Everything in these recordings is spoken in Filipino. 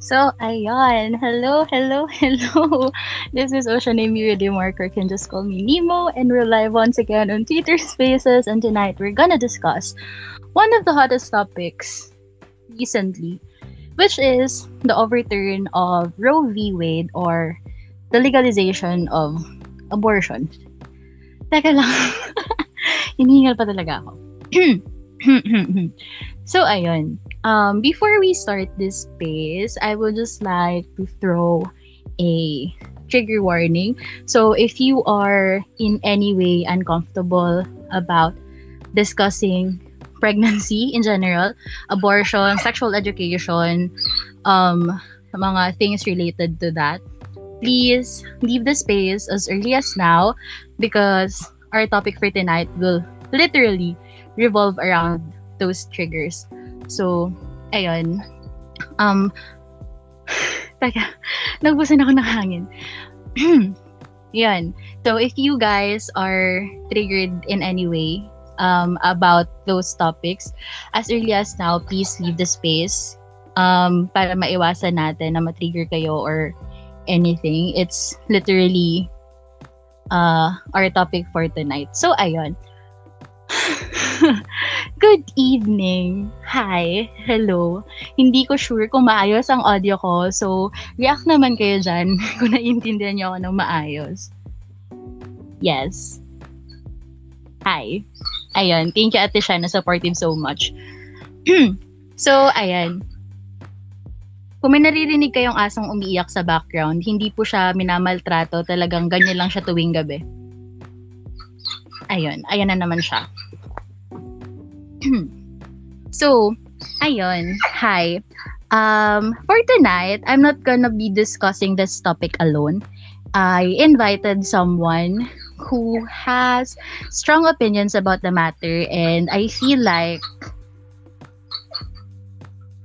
So, ayan. Hello, hello, hello. This is Oceania Miria Dimarker. Can just call me Nemo. And we're live once again on Twitter Spaces. And tonight, we're gonna discuss one of the hottest topics recently, which is the overturn of Roe v. Wade or the legalization of abortion. Teka lang. Hinihingal pa talaga ako. So, ayun. Before we start this space, I would just like to throw a trigger warning. So, if you are in any way uncomfortable about discussing pregnancy in general, abortion, sexual education, mga things related to that, please leave the space as early as now because our topic for tonight will literally revolve around those triggers. So, ayun. Taka, nagbusan ako ng hangin. Yan. So, if you guys are triggered in any way about those topics, as early as now, please leave the space para maiwasan natin na matrigger kayo or anything. It's literally our topic for tonight. So, ayun. Good evening. Hi. Hello. Hindi ko sure kung maayos ang audio ko. So, react naman kayo dyan kung naiintindihan niyo ako ng maayos. Yes. Hi. Ayan. Thank you, Ate Shana. Supportive so much. So, ayan. Kung may naririnig kayong asong umiiyak sa background, hindi po siya minamaltrato. Talagang ganyan lang siya tuwing gabi. Ayan. Ayan na naman siya. So, ayun. Hi. For tonight, I'm not gonna be discussing this topic alone. I invited someone who has strong opinions about the matter, and I feel like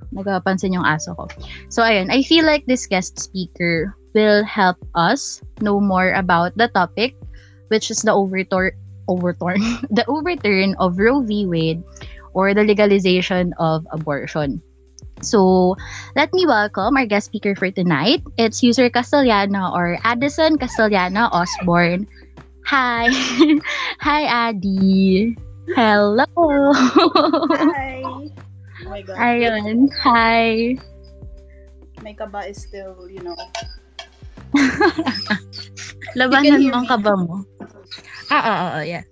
nagapansin yung aso ko. So, ayun. I feel like this guest speaker will help us know more about the topic, which is the overturn of Roe v. Wade or the legalization of abortion. So, let me welcome our guest speaker for tonight. It's user Castellana or Addison Castellana Osborne. Hi. Hi, Adi. Hello. Hi. Oh my God. Ayun. Hi. My kaba is still, you know. Labanan mo ang kaba mo. Ah, yes.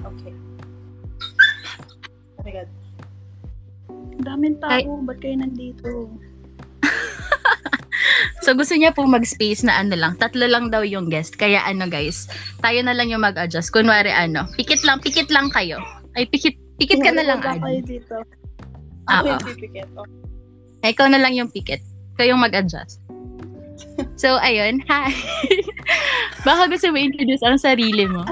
Okay. Oh my God. Daming tao. Ba't kayo nandito? So, gusto niya po mag-space na ano lang. Tatlo lang daw yung guest. Kaya ano, guys. Tayo na lang yung mag-adjust. Kunwari ano. Pikit lang kayo. Ay, pikit ka na lang. Ako yung dito. Ako yung pikit. Ay, ikaw na lang yung pikit. Kayong mag-adjust. So, ayun. Hi. Baka gusto mo introduce ang sarili mo.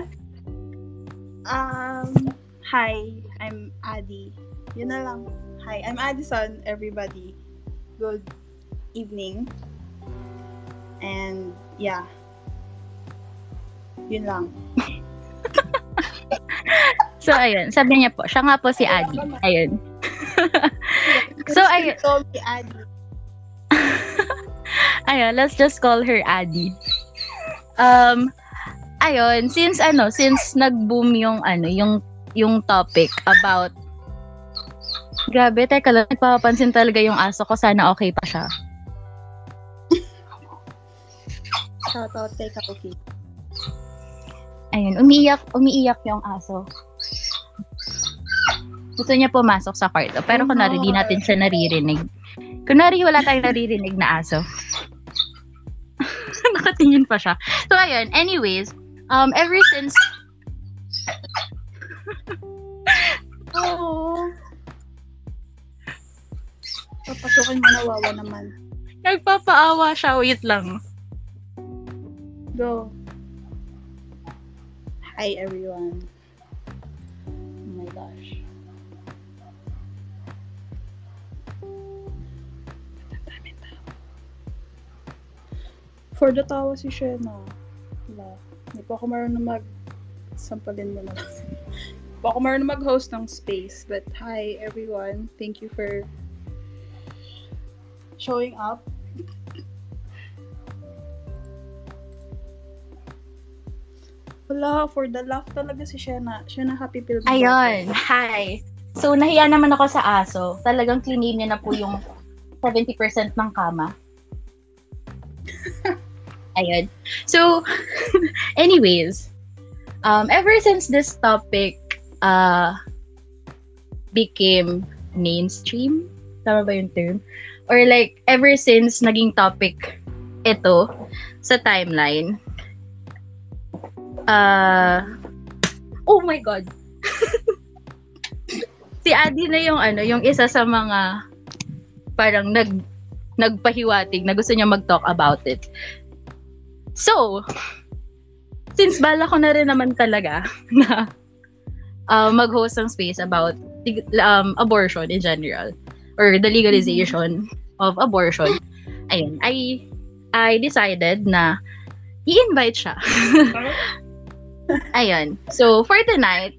Hi. I'm Adi. Yun na lang. Hi. I'm Addison, everybody. Good evening. And, yeah. Yun lang. So, ayun. Sabi niya po. Siya nga po si Adi. Ayun. So, ayun. Si Adi. Ayun, let's just call her Adi. Ayun, since nag-boom yung topic about... Grabe, teka lang, nagpapansin talaga yung aso ko. Sana okay pa siya. Shoutout, teka, okay. Ayun, umiiyak yung aso. Gusto niya pumasok sa kwarto. Pero kunwari, di natin siya naririnig. Kunwari, wala tayong naririnig na aso. Nakatingin pa siya. So, ayun. Anyways, ever since... Oo. Papasukin mo, nawawa naman. Nagpapaawa siya. Wait lang. Go. Hi, everyone. Oh my gosh. For the tawa si Shena. Wala. Hindi po ako marunong mag-sampalin mo na lang. Hindi po ako marunong mag-host ng space. But hi, everyone. Thank you for showing up Wala, for the laugh talaga si Shena. Shena, happy pill. Ayun, hi. So, nahiya naman ako sa aso. Talagang clean niya na po yung 70% ng kama. Ayun. So, anyways, ever since this topic became mainstream, tama ba yung term? Or like, ever since naging topic ito sa timeline, oh my God. Si Adi na yung ano, yung isa sa mga parang nagpahiwatig na gusto niya mag-talk about it. So, since bala ko na rin naman talaga na mag-host ng space about abortion in general or the legalization of abortion. Ayun, I decided na i-invite siya. Ayun. So, for tonight,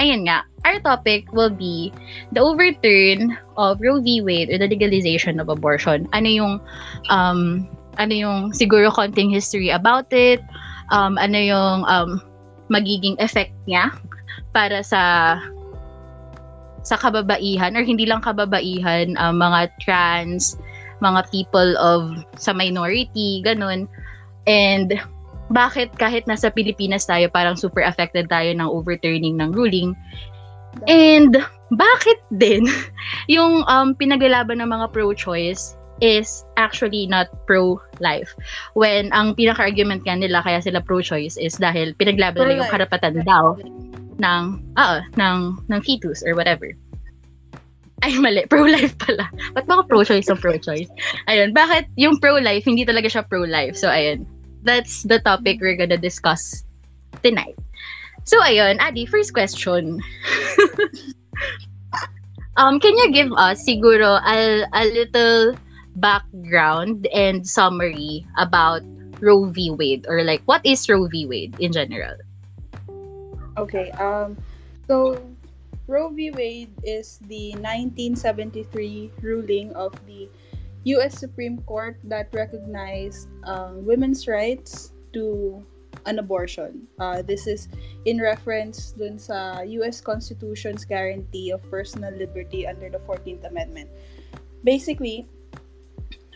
ayun nga, our topic will be the overturn of Roe v. Wade or the legalization of abortion. Ano yung siguro konting history about it, ano yung magiging effect niya para sa kababaihan or hindi lang kababaihan, mga trans, mga people of sa minority, ganun. And bakit kahit nasa Pilipinas tayo, parang super affected tayo ng overturning ng ruling. And bakit din yung pinaglalaban ng mga pro-choice is actually not pro-life. When ang pinaka-argument nga nila kaya sila pro-choice is dahil pinaglaban nila yung karapatan daw ng fetus or whatever. Ay, mali. Pro-life pala. Ba't ba pro-choice ang pro-choice? Ayun. Bakit yung pro-life, hindi talaga siya pro-life? So, ayun. That's the topic we're gonna discuss tonight. So, ayun. Adi, first question. Can you give us, siguro, a little background and summary about Roe v. Wade? Or like, what is Roe v. Wade in general? Okay. So, Roe v. Wade is the 1973 ruling of the U.S. Supreme Court that recognized women's rights to an abortion. This is in reference dun sa U.S. Constitution's guarantee of personal liberty under the 14th Amendment. Basically,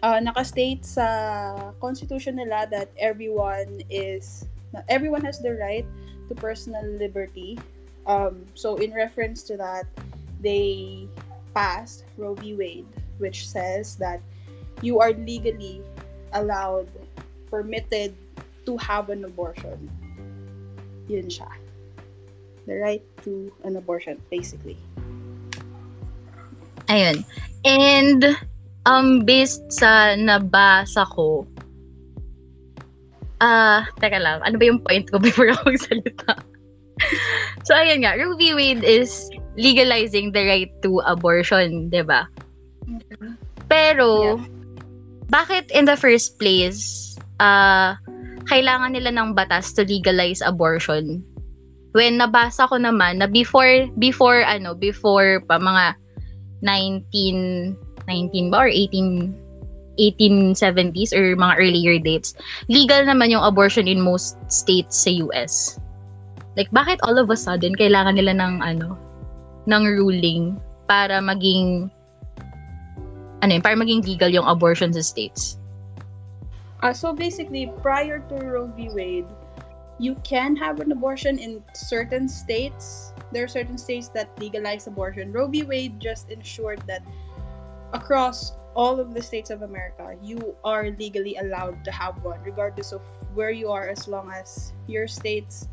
nakastate sa Constitution nila that everyone has the right to personal liberty. So, in reference to that, they passed Roe v. Wade, which says that you are legally allowed, permitted to have an abortion. Yun siya. The right to an abortion, basically. Ayun. And, based sa nabasa ko, teka lang, ano ba yung point ko before ako magsalita? So, ayun nga, Roe v. Wade is legalizing the right to abortion, diba? Mm-hmm. Pero, bakit in the first place, kailangan nila ng batas to legalize abortion? When nabasa ko naman na before pa mga 19 ba or 1870s or mga earlier dates, legal naman yung abortion in most states sa US. Like, bakit all of a sudden kailangan nila ng ruling para maging legal yung abortion sa states? So basically, prior to Roe v. Wade, you can have an abortion in certain states. There are certain states that legalize abortion. Roe v. Wade just ensured that across all of the states of America, you are legally allowed to have one, regardless of where you are, as long as your state's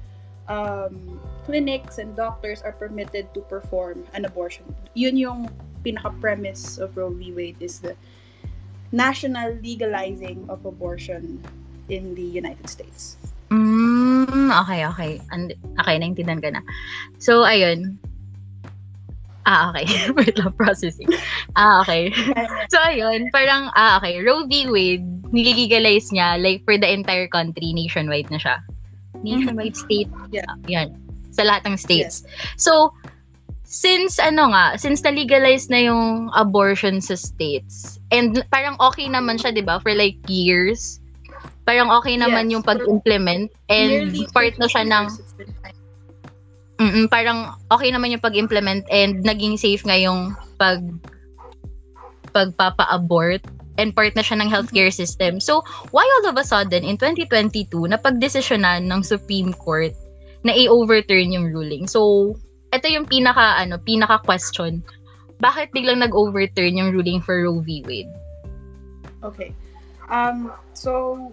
clinics and doctors are permitted to perform an abortion. Yun yung pinaka-premise of Roe v. Wade, is the national legalizing of abortion in the United States. Okay. Okay, naintindihan ka na. So, ayun. Okay. Wait lang, processing. Okay. So, ayun. Parang, okay. Roe v. Wade, nililegalize niya, like, for the entire country, nationwide na siya. Nationwide state. Yeah. Yan. Sa lahat ng states. Yeah. So, since na-legalize na yung abortion sa states, and parang okay naman siya, di ba, for like years, parang okay naman yung pag-implement, and part na siya ng, parang okay naman yung pag-implement, and naging safe nga yung pagpapa-abort, and part na siya ng healthcare system. So, why all of a sudden, in 2022, napag-desisyonan ng Supreme Court na i-overturn yung ruling? So, ito yung pinaka-question. Bakit biglang nag-overturn yung ruling for Roe v. Wade? Okay. So,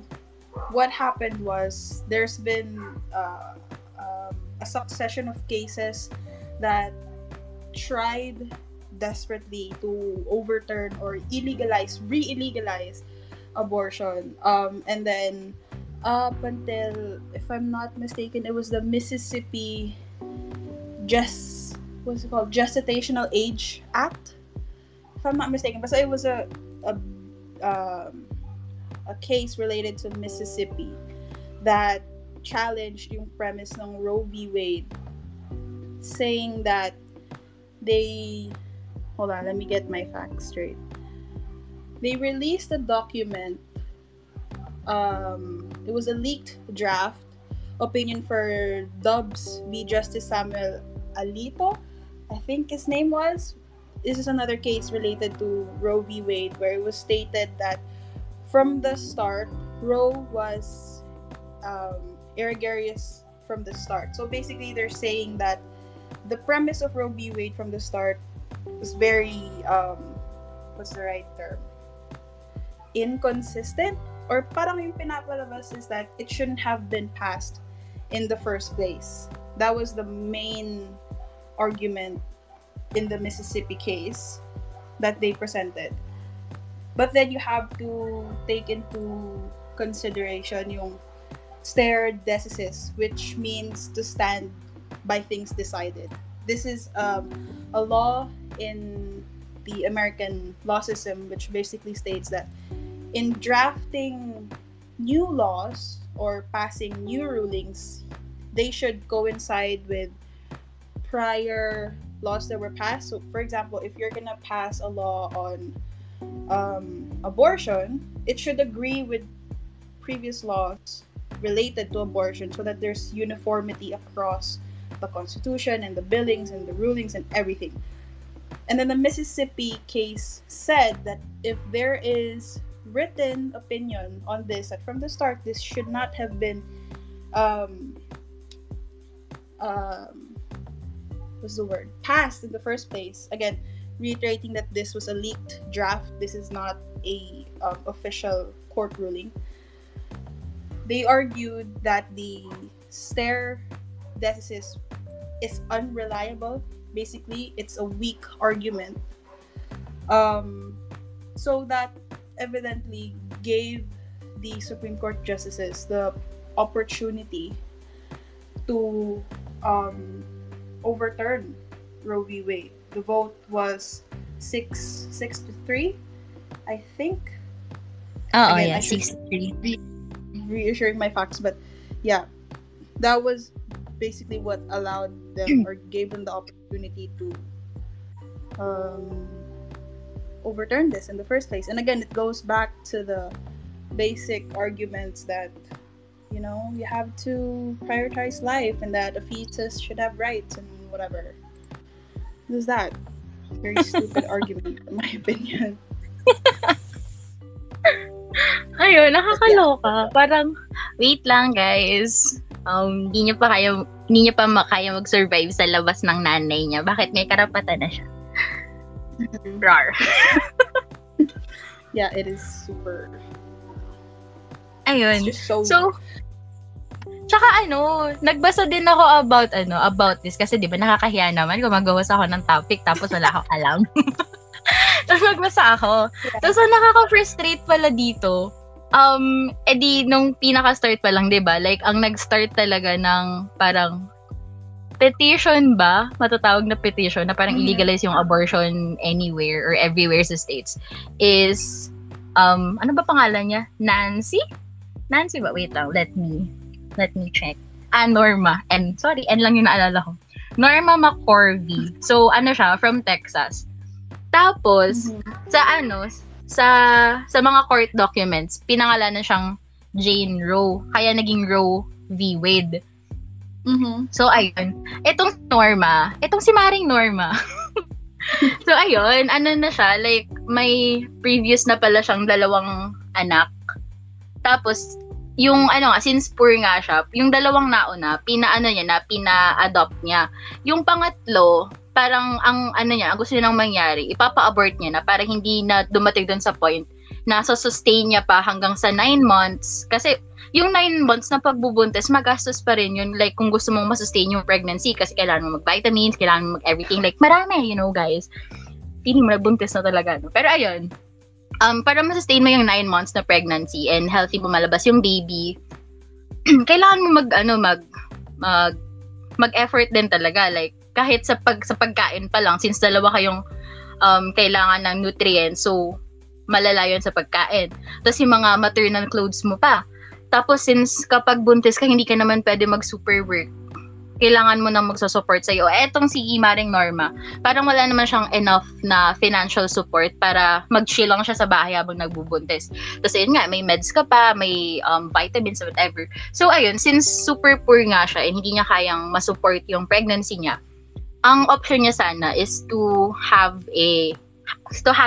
what happened was, there's been a succession of cases that tried desperately to overturn or re-illegalize abortion, and then up until, if I'm not mistaken, it was the Mississippi Gestational Age Act, if I'm not mistaken, but it was a case related to Mississippi that challenged yung premise ng Roe v. Wade, saying that they, hold on, let me get my facts straight. They released a document. It was a leaked draft opinion for Dobbs v. Justice Samuel Alito, I think his name was. This is another case related to Roe v. Wade, where it was stated that from the start, Roe was egregious from the start. So basically, they're saying that the premise of Roe v. Wade from the start was very, what's the right term? Inconsistent? Or parang yung pinapalabas is that it shouldn't have been passed in the first place. That was the main argument in the Mississippi case that they presented. But then you have to take into consideration yung stare decisis, which means to stand by things decided. This is a law in the American law system, which basically states that in drafting new laws or passing new rulings, they should coincide with prior laws that were passed. So, for example, if you're gonna pass a law on abortion, it should agree with previous laws related to abortion, so that there's uniformity across the Constitution and the billings and the rulings and everything. And then the Mississippi case said that if there is written opinion on this, that from the start, this should not have been passed in the first place. Again, reiterating that this was a leaked draft. This is not a official court ruling. They argued that the stare decisis is unreliable. Basically, it's a weak argument. So that evidently gave the Supreme Court justices the opportunity to overturn Roe v. Wade. The vote was 6-3, I think. Oh, again, yeah, 6-3. Reassuring my facts, but yeah, that was basically what allowed them or gave them the opportunity to overturn this in the first place. And again, it goes back to the basic arguments that, you know, you have to prioritize life and that a fetus should have rights and whatever. There's that very stupid argument, in my opinion. Ayun, nakakaloka. Parang, wait lang guys. Hindi niya pa kaya mag-survive sa labas ng nanay niya. Bakit may karapatan na siya? Rar. Yeah, it is super. Ayun. So, tsaka nagbasa din ako about this, kasi 'di ba nakakahiya naman gumagawa sa ako ng topic tapos wala akong alam. Tapos nagbasa ako. Tapos nakaka-frustrate pala dito. Edi nung pinaka-start pa lang, 'di ba? Like ang nag-start talaga ng parang petition ba? Matatawag na petition na parang illegalize yung abortion anywhere or everywhere sa states is ano ba pangalan niya? Nancy ba? Wait lang, let me check. Norma. Sorry, lang yung naalala ko. Norma McCorvey. So, ano siya, from Texas. Tapos, sa mga court documents, pinangalanan siyang Jane Roe. Kaya naging Roe v. Wade. Mm-hmm. So, ayun. Itong si Maring Norma. So, ayun. Ano na siya, like, may previous na pala siyang dalawang anak. Tapos, yung since poor nga siya, yung dalawang nauna, pina-adopt niya. Yung pangatlo, parang ang gusto niya nang mangyari, ipapa-abort niya na para hindi na dumating doon sa point na sustain niya pa hanggang sa 9 months. Kasi yung 9 months na pagbubuntis, magastos pa rin yun. Like, kung gusto mong masustain yung pregnancy, kasi kailangan mo mag-vitamins, kailangan mo mag-everything. Like, marami, guys. Feeling mo nagbuntis na talaga, no? Pero ayun. Para masustain mo yung 9 months na pregnancy and healthy bumalabas yung baby, kailangan mo mag-effort din talaga. Like, kahit sa pagkain pa lang, since dalawa kayong kailangan ng nutrients, so malala yun sa pagkain. Tapos yung mga maternal clothes mo pa. Tapos since kapag buntis ka, hindi ka naman pwede mag-super work. Kailangan mo nang magsusupport sa'yo. Etong si Maring Norma, parang wala naman siyang enough na financial support para mag-chill lang siya sa bahay habang nagbubuntis. Tapos ayun nga, may meds ka pa, may vitamins, whatever. So ayun, since super poor nga siya and hindi niya kayang masupport yung pregnancy niya, ang option niya sana is to have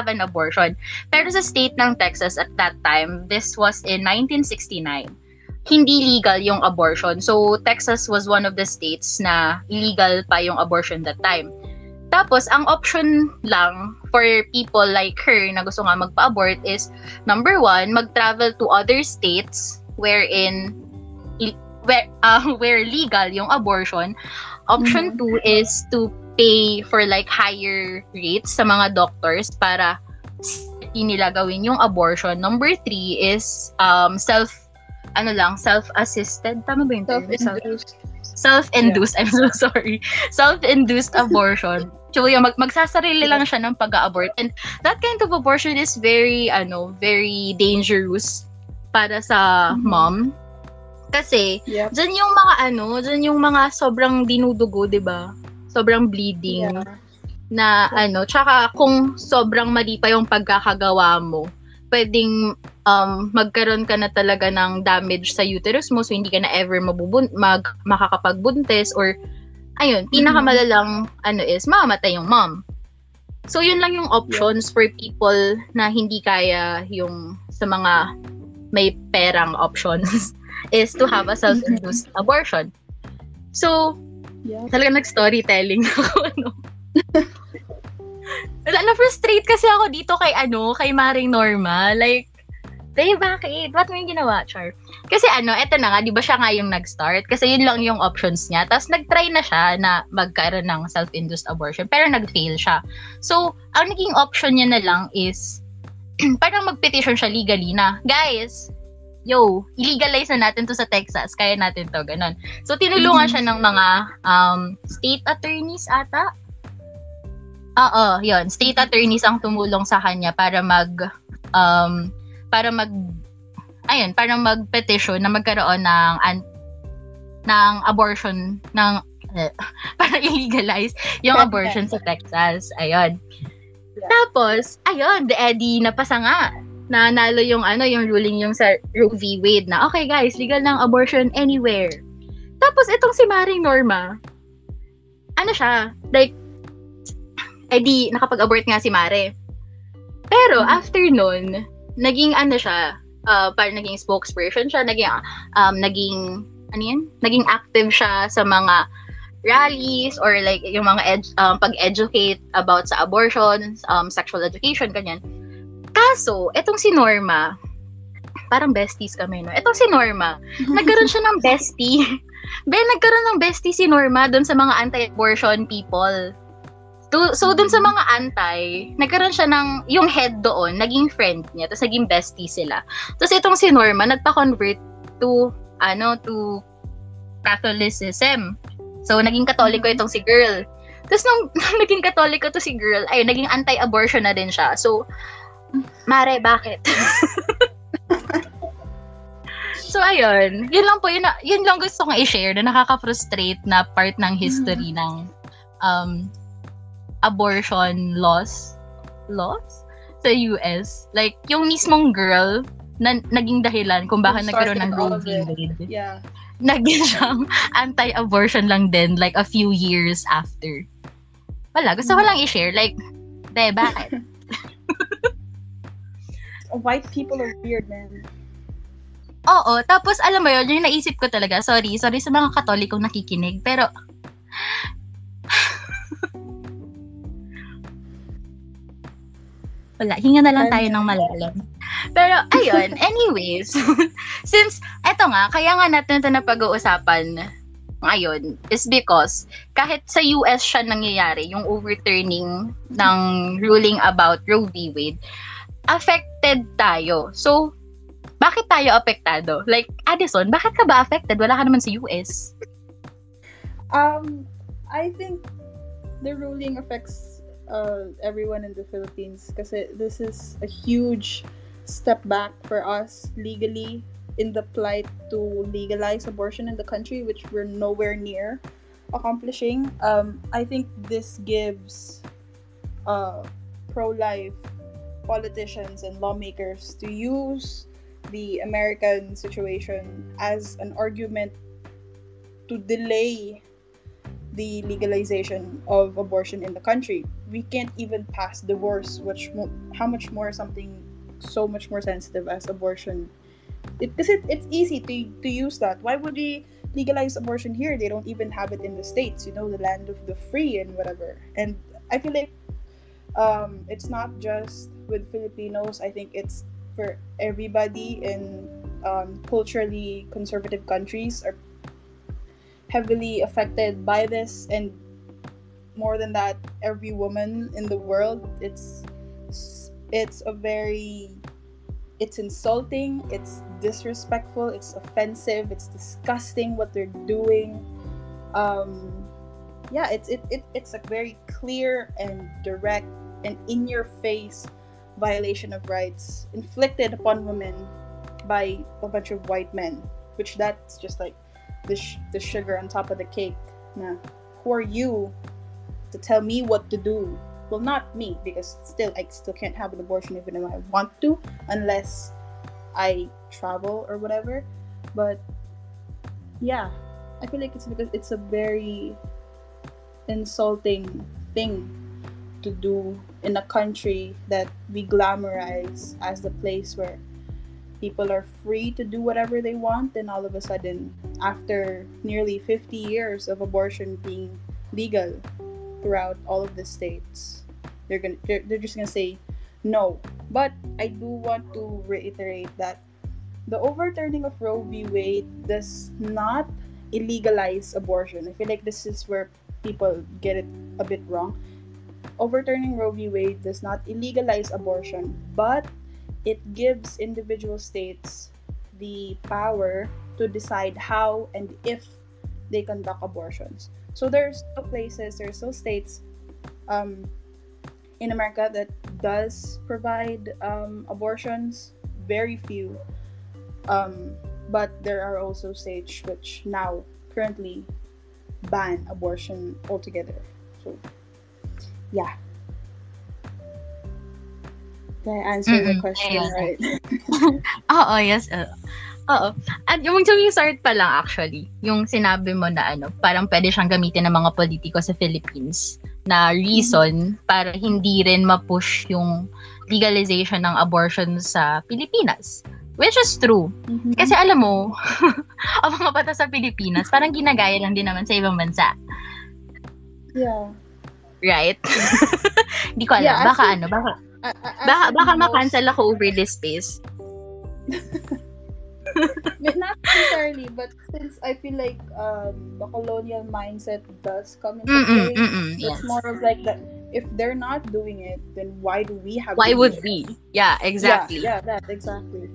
an abortion. Pero sa state ng Texas at that time, this was in 1969. Hindi legal yung abortion. So, Texas was one of the states na illegal pa yung abortion that time. Tapos, ang option lang for people like her na gusto nga magpa-abort is, number one, mag-travel to other states where legal yung abortion. Option two is to pay for like higher rates sa mga doctors para nila gawin yung abortion. Number three is self-assisted. Tama ba yung term? Self-induced. Yeah. I'm so sorry. Self-induced abortion. So, yung magsasarili lang siya ng pag-abort. And that kind of abortion is very dangerous para sa mom. Kasi, dyan yung mga sobrang dinudugo, di ba? Sobrang bleeding. Yeah. Tsaka kung sobrang mali pa yung pagkakagawa mo, pwedeng magkaroon ka na talaga ng damage sa uterus mo, so hindi ka na ever makakapagbuntis or ayun, pinakamalalang is mamamatay yung mom. So yun lang yung options for people na hindi kaya yung sa mga may perang options is to have a self-induced abortion. So talaga nag-storytelling ako, Na-frustrate kasi ako dito kay Maring Norma. Like, hey, bakit? What mo yung ginawa, Char? Kasi eto na nga, di ba siya nga yung nag-start? Kasi yun lang yung options niya. Tapos nag-try na siya na magkaroon ng self-induced abortion, pero nag-fail siya. So, ang naging option niya na lang is, parang mag-petition siya legally na, guys, yo, illegalize na natin to sa Texas. Kaya natin to, ganun. So, tinulungan siya ng mga state attorneys ata. Oo, yun. State attorneys ang tumulong sa kanya para mag-petition na magkaroon ng abortion, para illegalize yung abortion sa Texas. Ayun. Tapos, ayun, edi napasa nga. Nanalo yung ruling yung sa Roe v. Wade na, okay guys, legal ng abortion anywhere. Tapos, itong si Maring Norma, nakapag-abort nga si Mare. Pero, after nun, naging spokesperson siya, naging active siya sa mga rallies or like, yung mga pag-educate about sa abortion, sexual education, ganyan. Kaso, etong si Norma, parang besties kami, no? Etong si Norma, nagkaroon siya ng bestie. Nagkaroon ng bestie si Norma dun sa mga anti-abortion people. So, dun sa mga anti, nagkaroon siya ng, yung head doon, naging friend niya, tapos naging bestie sila. Tapos itong si Norma, nagpa-convert to Catholicism. So, naging Katoliko itong si girl. Tapos nung naging Katoliko to si girl, ay naging anti-abortion na din siya. So, Mare, bakit? So ayun, yun lang po, yun lang gusto kong i-share na nakaka-frustrate na part ng history ng abortion laws sa US. Like, yung mismong girl na naging dahilan kung bakit nagkaroon ng Roe v. Wade. Yeah. Naging siyang anti-abortion lang din like a few years after. Wala, gusto ko lang i-share. Like, de, bakit? White people are weird, man. Oo, tapos alam mo yun, yung naisip ko talaga, sorry sa mga Katolikong nakikinig, pero wala, hinga na lang tayo ng malalim. Pero ayun, anyways, since eto nga, kaya nga natin ito na pag-uusapan ngayon is because kahit sa US siya nangyayari, yung overturning ng ruling about Roe v. Wade, affected tayo. So, bakit tayo apektado? Like, Addison, bakit ka ba affected? Wala ka naman sa US. I think the ruling affects everyone in the Philippines kasi this is a huge step back for us legally in the plight to legalize abortion in the country, which we're nowhere near accomplishing. I think this gives pro-life politicians and lawmakers to use the American situation as an argument to delay the legalization of abortion in the country. We can't even pass divorce, how much more something so much more sensitive as abortion. Because it's easy to use that. Why would we legalize abortion here? They don't even have it in the States, the land of the free and whatever. And I feel like it's not just with Filipinos. I think it's for everybody in culturally conservative countries are heavily affected by this, and more than that, every woman in the world. It's insulting, it's disrespectful, it's offensive, it's disgusting what they're doing. It's a very clear and direct and in your face violation of rights inflicted upon women by a bunch of white men, which that's just like the sugar on top of the cake. Nah, who are you to tell me what to do? Well, not me, because I still can't have an abortion even if I want to, unless I travel or whatever. But yeah, I feel like it's because it's a very insulting thing to do in a country that we glamorize as the place where people are free to do whatever they want, and all of a sudden, after nearly 50 years of abortion being legal throughout all of the states, they're just gonna say no. But I do want to reiterate that the overturning of Roe v. Wade does not illegalize abortion. I feel like this is where people get it a bit wrong. Overturning Roe v. Wade does not illegalize abortion, but it gives individual states the power to decide how and if they conduct abortions. So there's still states in America that does provide abortions, very few, but there are also states which now currently ban abortion altogether. So yeah. Did I answer the question right? Oo, yes. Oo. At yung start pa lang actually, yung sinabi mo na parang pwede siyang gamitin ng mga politiko sa Philippines na reason para hindi rin ma-push yung legalization ng abortion sa Pilipinas. Which is true. Mm-hmm. Kasi alam mo, ang mga batas sa Pilipinas, parang ginagaya lang din naman sa ibang bansa. Yeah. Right? Hindi ko alam. Yeah, baka makancel ako over this space. Not entirely, but since I feel like the colonial mindset does come into play, it's more of like that if they're not doing it, then why do we have why would it? We? Yeah, exactly. Yeah, that exactly.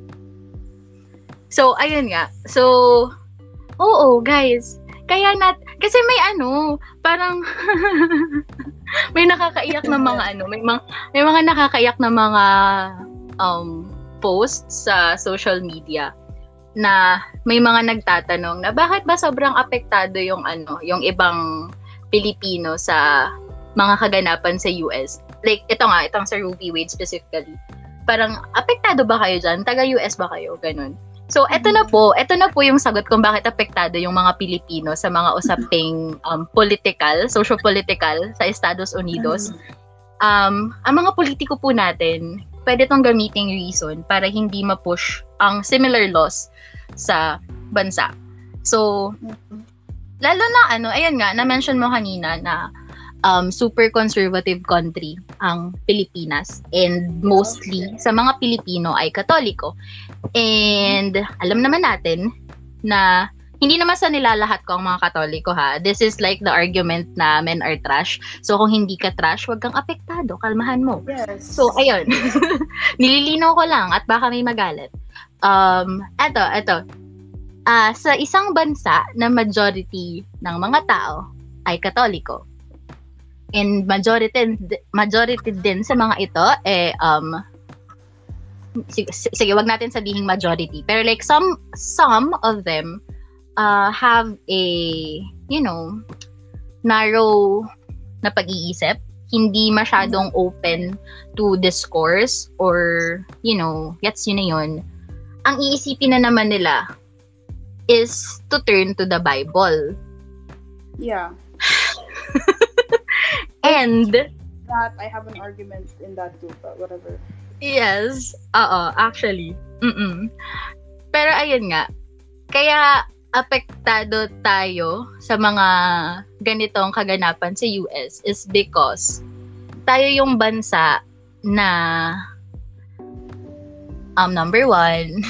So, ayun nga. So, oo, guys. Kaya kasi may parang may nakakaiyak na mga may mga nakakaiyak na mga posts sa social media na may mga nagtatanong na bakit ba sobrang apektado yung ano, yung ibang Pilipino sa mga kaganapan sa US. Like ito nga, itong sa Roe v. Wade specifically. Parang apektado ba kayo diyan? Taga US ba kayo? Ganun. So eto na po yung sagot kung bakit apektado yung mga Pilipino sa mga usaping political, socio-political sa Estados Unidos. Ang mga politiko po natin, pwede tong gamiting reason para hindi ma-push ang similar laws sa bansa. So lalo na ano, ayan nga, na-mention mo kanina na super conservative country ang Pilipinas, and mostly sa mga Pilipino ay Katoliko. And alam naman natin na hindi naman sa nila lahat ko ang mga Katoliko, ha. This is like the argument na men are trash. So kung hindi ka trash, wag kang apektado, kalmahan mo. Yes. So ayun. Nililinaw ko lang at baka may magalit. Eto. Sa isang bansa na majority ng mga tao ay Katoliko, and majority din sa mga ito eh sige wag natin sabihin majority, pero like some of them have a, you know, narrow na pag-iisip, hindi masyadong open to discourse, or you know, gets yun na yun. Ang iisipin na naman nila is to turn to the Bible. Yeah. And that I have an argument in that too, but whatever. Yes. Actually. Pero ayun nga. Kaya apektado tayo sa mga ganitong kaganapan sa US is because tayo yung bansa na number one,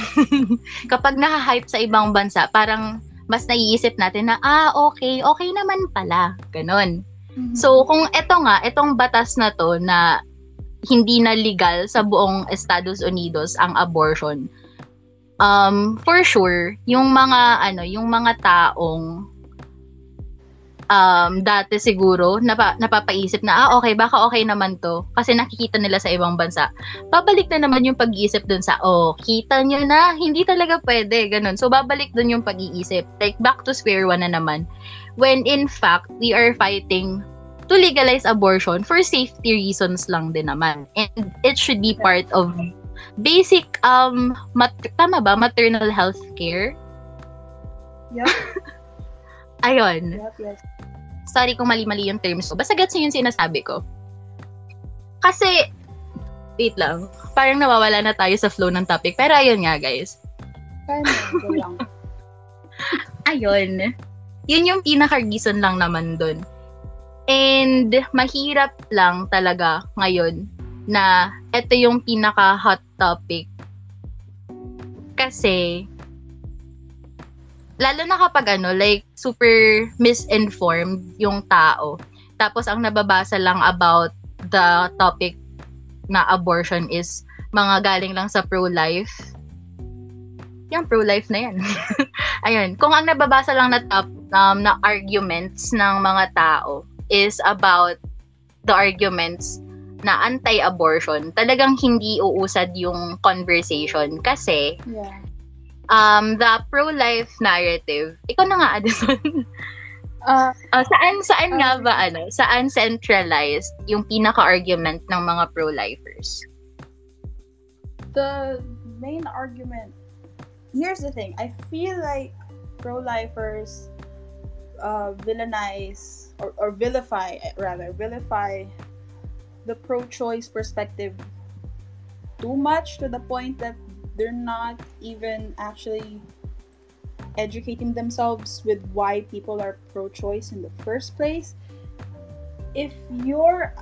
kapag nahahype sa ibang bansa, parang mas naiisip natin na okay naman pala. Ganon. So, kung itong batas na to na hindi na legal sa buong Estados Unidos ang abortion, for sure, yung mga taong dati siguro napapaisip na, okay, baka okay naman to, kasi nakikita nila sa ibang bansa. Babalik na naman yung pag-iisip dun sa, kita nyo na, hindi talaga pwede, ganun. So, babalik dun yung pag-iisip. Like, back to square one na naman. When in fact, we are fighting to legalize abortion for safety reasons lang din naman. And it should be part of basic, tama ba? Maternal health care? Yeah. Ayun. Yes. Sorry kung mali-mali yung terms ko. Basta gets yun yung sinasabi ko. Kasi, wait lang. Parang nawawala na tayo sa flow ng topic. Pero ayun nga, guys. Ayun. Yun yung pinaka-reason lang naman dun. And mahirap lang talaga ngayon na ito yung pinaka-hot topic. Kasi, lalo na kapag like super misinformed yung tao. Tapos ang nababasa lang about the topic na abortion is mga galing lang sa pro-life. Yung pro-life na yan. Ayun. Kung ang nababasa lang na na arguments ng mga tao is about the arguments na anti-abortion, talagang hindi uusad yung conversation kasi yeah. The pro-life narrative, ikaw na nga, Addison. Saan nga ba saan centralized yung pinaka-argument ng mga pro-lifers? The main argument, here's the thing, I feel like pro-lifers villainize or vilify the pro-choice perspective too much, to the point that they're not even actually educating themselves with why people are pro-choice in the first place. If your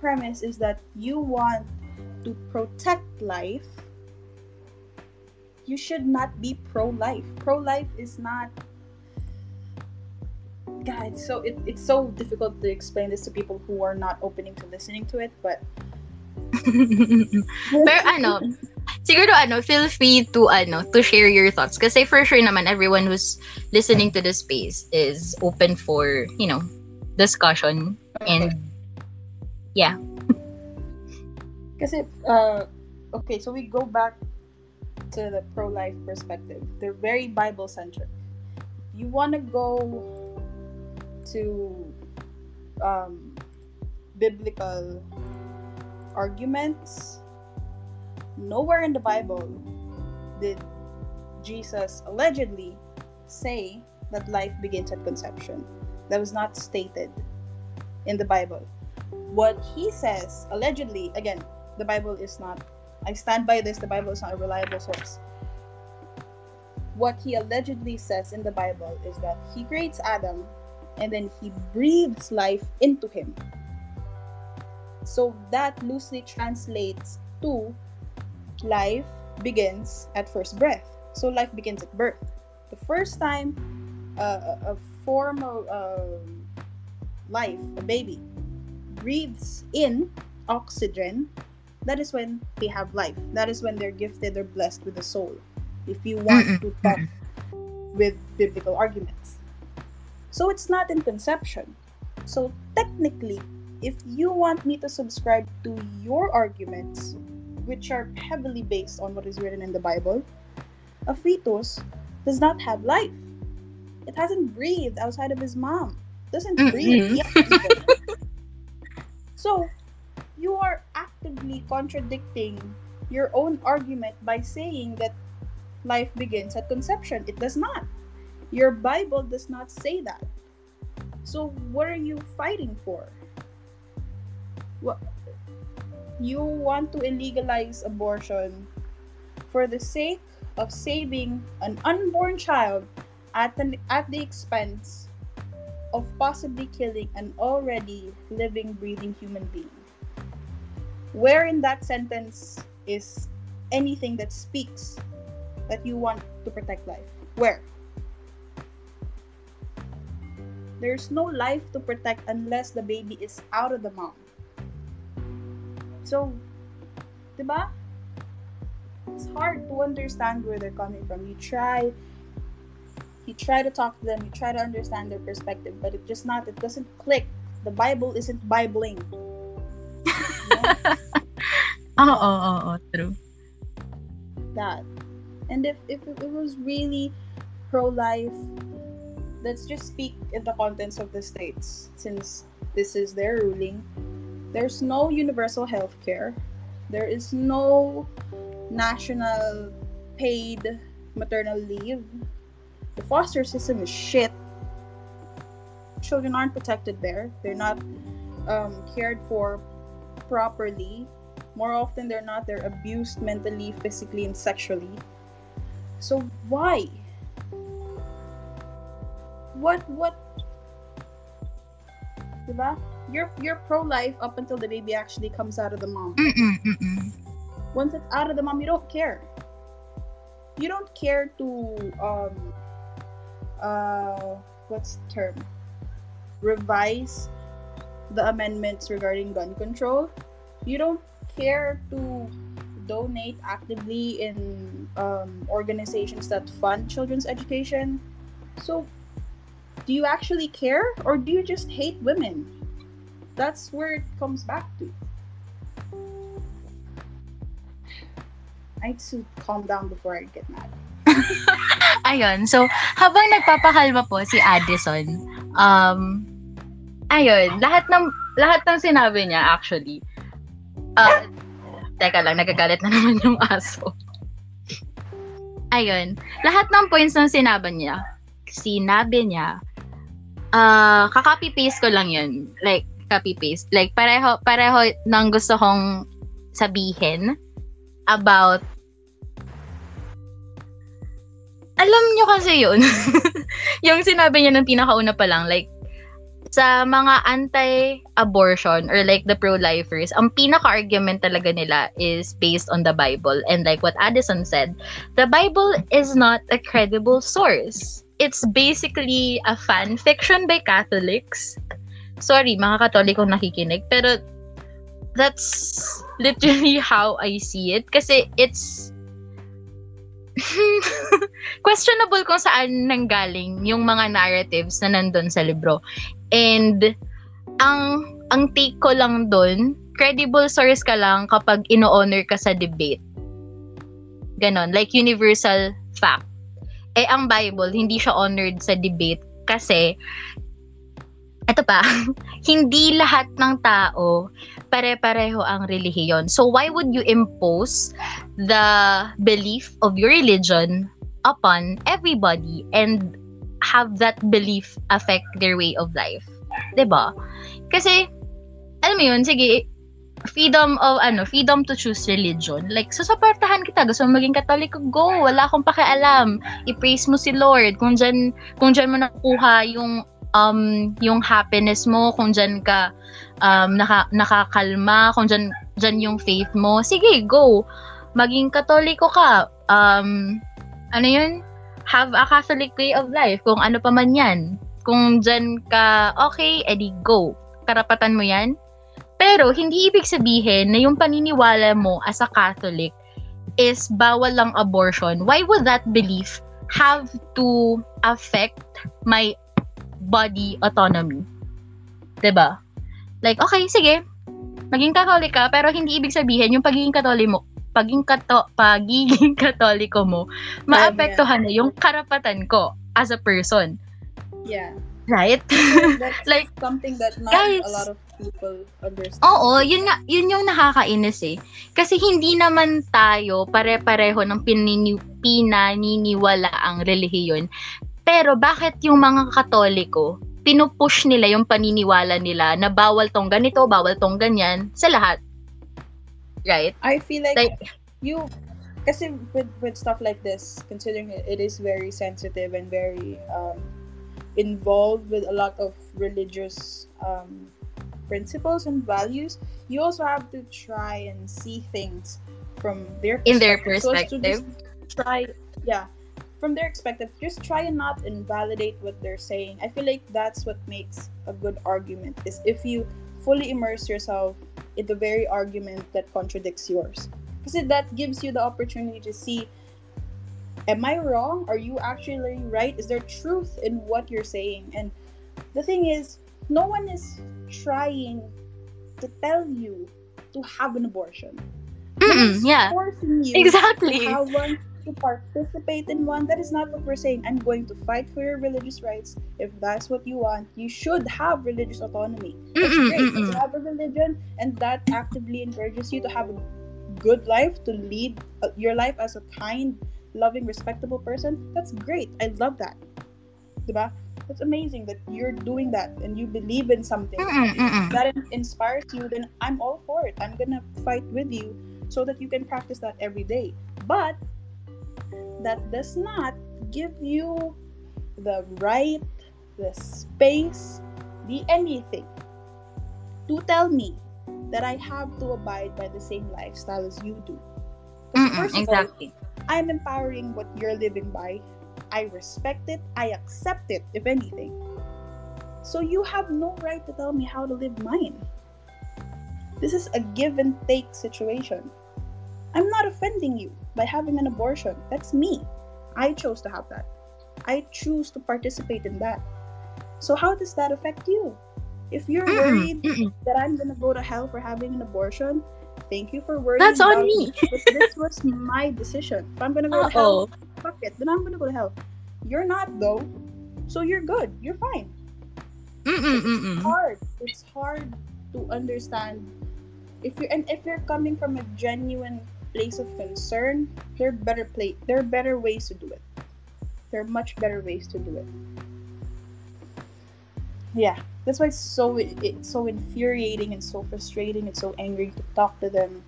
premise is that you want to protect life, you should not be pro-life. Pro-life is not... God, it's so difficult to explain this to people who are not opening to listening to it, but... Pero siguro feel free to to share your thoughts. Kasi for sure naman, everyone who's listening to this space is open for, discussion. And, yeah. Kasi, okay, so we go back to the pro-life perspective. They're very Bible-centric. You want to go to biblical arguments? Nowhere in the Bible did Jesus allegedly say that life begins at conception. That was not stated in the Bible. What he says, allegedly, again, the Bible is not, I stand by this, the Bible is not a reliable source. What he allegedly says in the Bible is that he creates Adam and then he breathes life into him. So that loosely translates to life begins at first breath. So life begins at birth. The first time a form of life, a baby, breathes in oxygen, that is when they have life. That is when they're gifted, they're blessed with a soul. If you want to talk with biblical arguments. So it's not in conception. So technically, if you want me to subscribe to your arguments, which are heavily based on what is written in the Bible, a fetus does not have life. It hasn't breathed outside of his mom. It doesn't breathe. So, you are actively contradicting your own argument by saying that life begins at conception. It does not. Your Bible does not say that. So, what are you fighting for? Well, you want to illegalize abortion for the sake of saving an unborn child at the expense of possibly killing an already living, breathing human being. Where in that sentence is anything that speaks that you want to protect life? Where? There's no life to protect unless the baby is out of the mom. So, diba? It's hard to understand where they're coming from. You try to talk to them, you try to understand their perspective, but it doesn't click. The Bible isn't Bibling. True. That. And if it was really pro-life, let's just speak in the contents of the states, since this is their ruling. There's no universal health care. There is no national paid maternal leave. The foster system is shit. Children aren't protected there. They're not cared for properly. More often they're not. They're abused mentally, physically, and sexually. So why? What? Diba? You're pro-life up until the baby actually comes out of the mom. Once it's out of the mom, you don't care. You don't care to what's the term? Revise the amendments regarding gun control. You don't care to donate actively in organizations that fund children's education. So, do you actually care, or do you just hate women? That's where it comes back to. I need to calm down before I get mad. Ayun. So, habang nagpapakalma po si Addison, ayun, lahat ng sinabi niya actually. Teka lang, nagagalit na naman yung aso. Ayun, lahat ng points ng sinabi niya, kaka-copy-paste ko lang yun. Like, copy-paste. Like, pareho ng gusto kong sabihin about... Alam nyo kasi yun. Yung sinabi niya ng pinakauna pa lang, like, sa mga anti-abortion or like the pro-lifers, ang pinaka-argument talaga nila is based on the Bible. And like what Addison said, the Bible is not a credible source. It's basically a fan fiction by Catholics. Sorry, mga Katolikong nakikinig, pero that's literally how I see it. Kasi it's questionable kung saan nanggaling yung mga narratives na nandun sa libro. And ang take ko lang dun, credible source ka lang kapag ino-honor ka sa debate. Ganon, like universal fact. Eh, ang Bible, hindi siya honored sa debate kasi, eto pa, hindi lahat ng tao pare-pareho ang relihiyon. So, why would you impose the belief of your religion upon everybody and have that belief affect their way of life? Diba? Kasi, alam mo yun, sige, freedom to choose religion. Like, susuportahan kita. Gusto mo maging Katoliko? Go! Wala akong pakialam. I-praise mo si Lord. Kung dyan mo nakuha yung happiness mo, kung dyan ka nakakalma, kung dyan yung faith mo, sige, go! Maging Katoliko ka. Ano yun? Have a Catholic way of life. Kung ano pa man yan. Kung dyan ka, okay, edi go. Karapatan mo yan. Pero, hindi ibig sabihin na yung paniniwala mo as a Catholic is bawal lang abortion. Why would that belief have to affect my body autonomy? 'Di ba? Like, okay, sige, maging Catholic ka, pero hindi ibig sabihin yung pagiging Katoliko mo maapektuhan na yung karapatan ko as a person. Yeah. Right? That's like something that not guys, a lot of people understand. Oo, yun yung nakakainis eh. Kasi hindi naman tayo pare-pareho ng pinaniniwala ang relihiyon. Pero bakit yung mga Katoliko, pinupush nila yung paniniwala nila na bawal tong ganito, bawal tong ganyan, sa lahat? Right? I feel like you, kasi with stuff like this, considering it is very sensitive and very involved with a lot of religious principles and values, you also have to try and see things from their perspective. In their perspective. So from their perspective, just try and not invalidate what they're saying. I feel like that's what makes a good argument, is if you fully immerse yourself in the very argument that contradicts yours. Because that gives you the opportunity to see, am I wrong? Are you actually right? Is there truth in what you're saying? And the thing is, no one is trying to tell you to have an abortion. Yeah, forcing you exactly to have one, to participate in one. That is not what we're saying. I'm going to fight for your religious rights. If that's what you want, you should have religious autonomy. That's great. You have a religion, and that actively encourages you to have a good life, to lead your life as a kind, loving, respectable person. That's great. I love that. Diba? That's amazing that you're doing that and you believe in something that inspires you. Then I'm all for it. I'm gonna fight with you so that you can practice that every day. But that does not give you the right, the space, the anything to tell me that I have to abide by the same lifestyle as you do. First exactly. of all, I'm empowering what you're living by. I respect it. I accept it, if anything. So you have no right to tell me how to live mine. This is a give and take situation. I'm not offending you by having an abortion. That's me. I chose to have that. I choose to participate in that. So how does that affect you? If you're worried that I'm gonna go to hell for having an abortion, thank you for worrying. That's on me. But this was my decision. If I'm gonna go to hell, fuck it. Then I'm gonna go to hell. You're not though, so you're good. You're fine. It's hard. It's hard to understand if you're coming from a genuine place of concern. There are better ways to do it. There are much better ways to do it. Yeah, that's why it's so infuriating and so frustrating and so angry to talk to them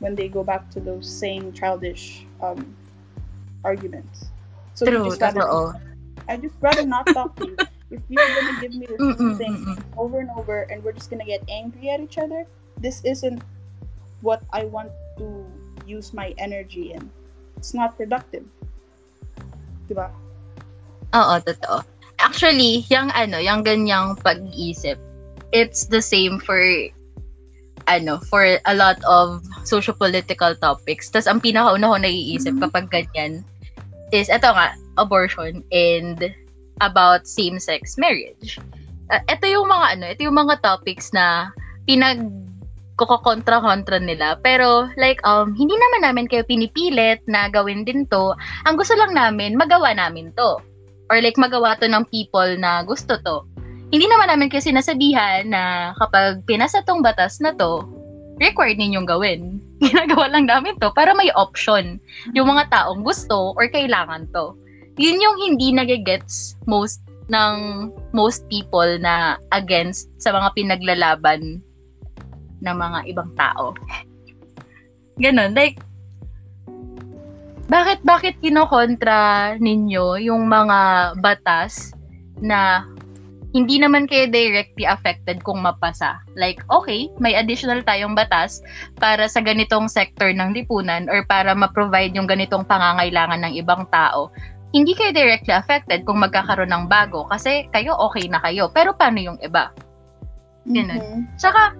when they go back to those same childish arguments. So I just rather not talk to you. If you're gonna give me the same thing over and over, and we're just gonna get angry at each other, this isn't what I want to use my energy in. It's not productive. Diba? Oo, totoo. Actually, yung ganyang pag-iisip, it's the same for a lot of socio-political topics. Tas ang pinakauna ko naiisip kapag ganyan is, eto nga, abortion and about same-sex marriage. Ito yung mga topics na pinag kukontra-kontra nila. Pero like, hindi naman namin kayo pinipilit na gawin din to. Ang gusto lang namin, magawa namin to. Or like, magawa to ng people na gusto to. Hindi naman namin kayo sinasabihan na kapag pinasa tong batas na to, required ninyong gawin. Ginagawa lang namin to para may option yung mga taong gusto or kailangan to. Yun yung hindi nage-gets most ng most people na against sa mga pinaglalaban ng mga ibang tao. Ganon, like, bakit kinokontra ninyo yung mga batas na hindi naman kayo directly affected kung mapasa? Like, okay, may additional tayong batas para sa ganitong sector ng lipunan or para ma-provide yung ganitong pangangailangan ng ibang tao. Hindi kayo directly affected kung magkakaroon ng bago kasi kayo okay na kayo. Pero paano yung iba? Ganun. Mm-hmm. Tsaka,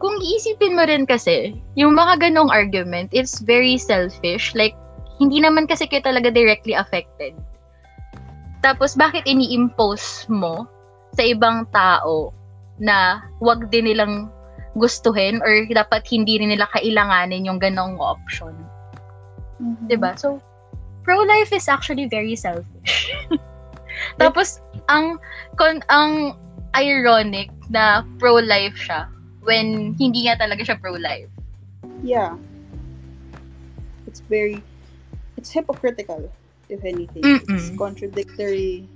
kung iisipin mo rin kasi, yung mga ganong argument, it's very selfish. Like, hindi naman kasi kayo talaga directly affected. Tapos, bakit ini-impose mo sa ibang tao na wag din nilang gustuhin or dapat hindi rin nila kailanganin yung ganong option? Mm-hmm. Diba? So, pro-life is actually very selfish. Tapos, ang ironic na pro-life siya when hindi nga talaga siya pro-life. Yeah. It's hypocritical, if anything. Mm-mm. It's contradictory.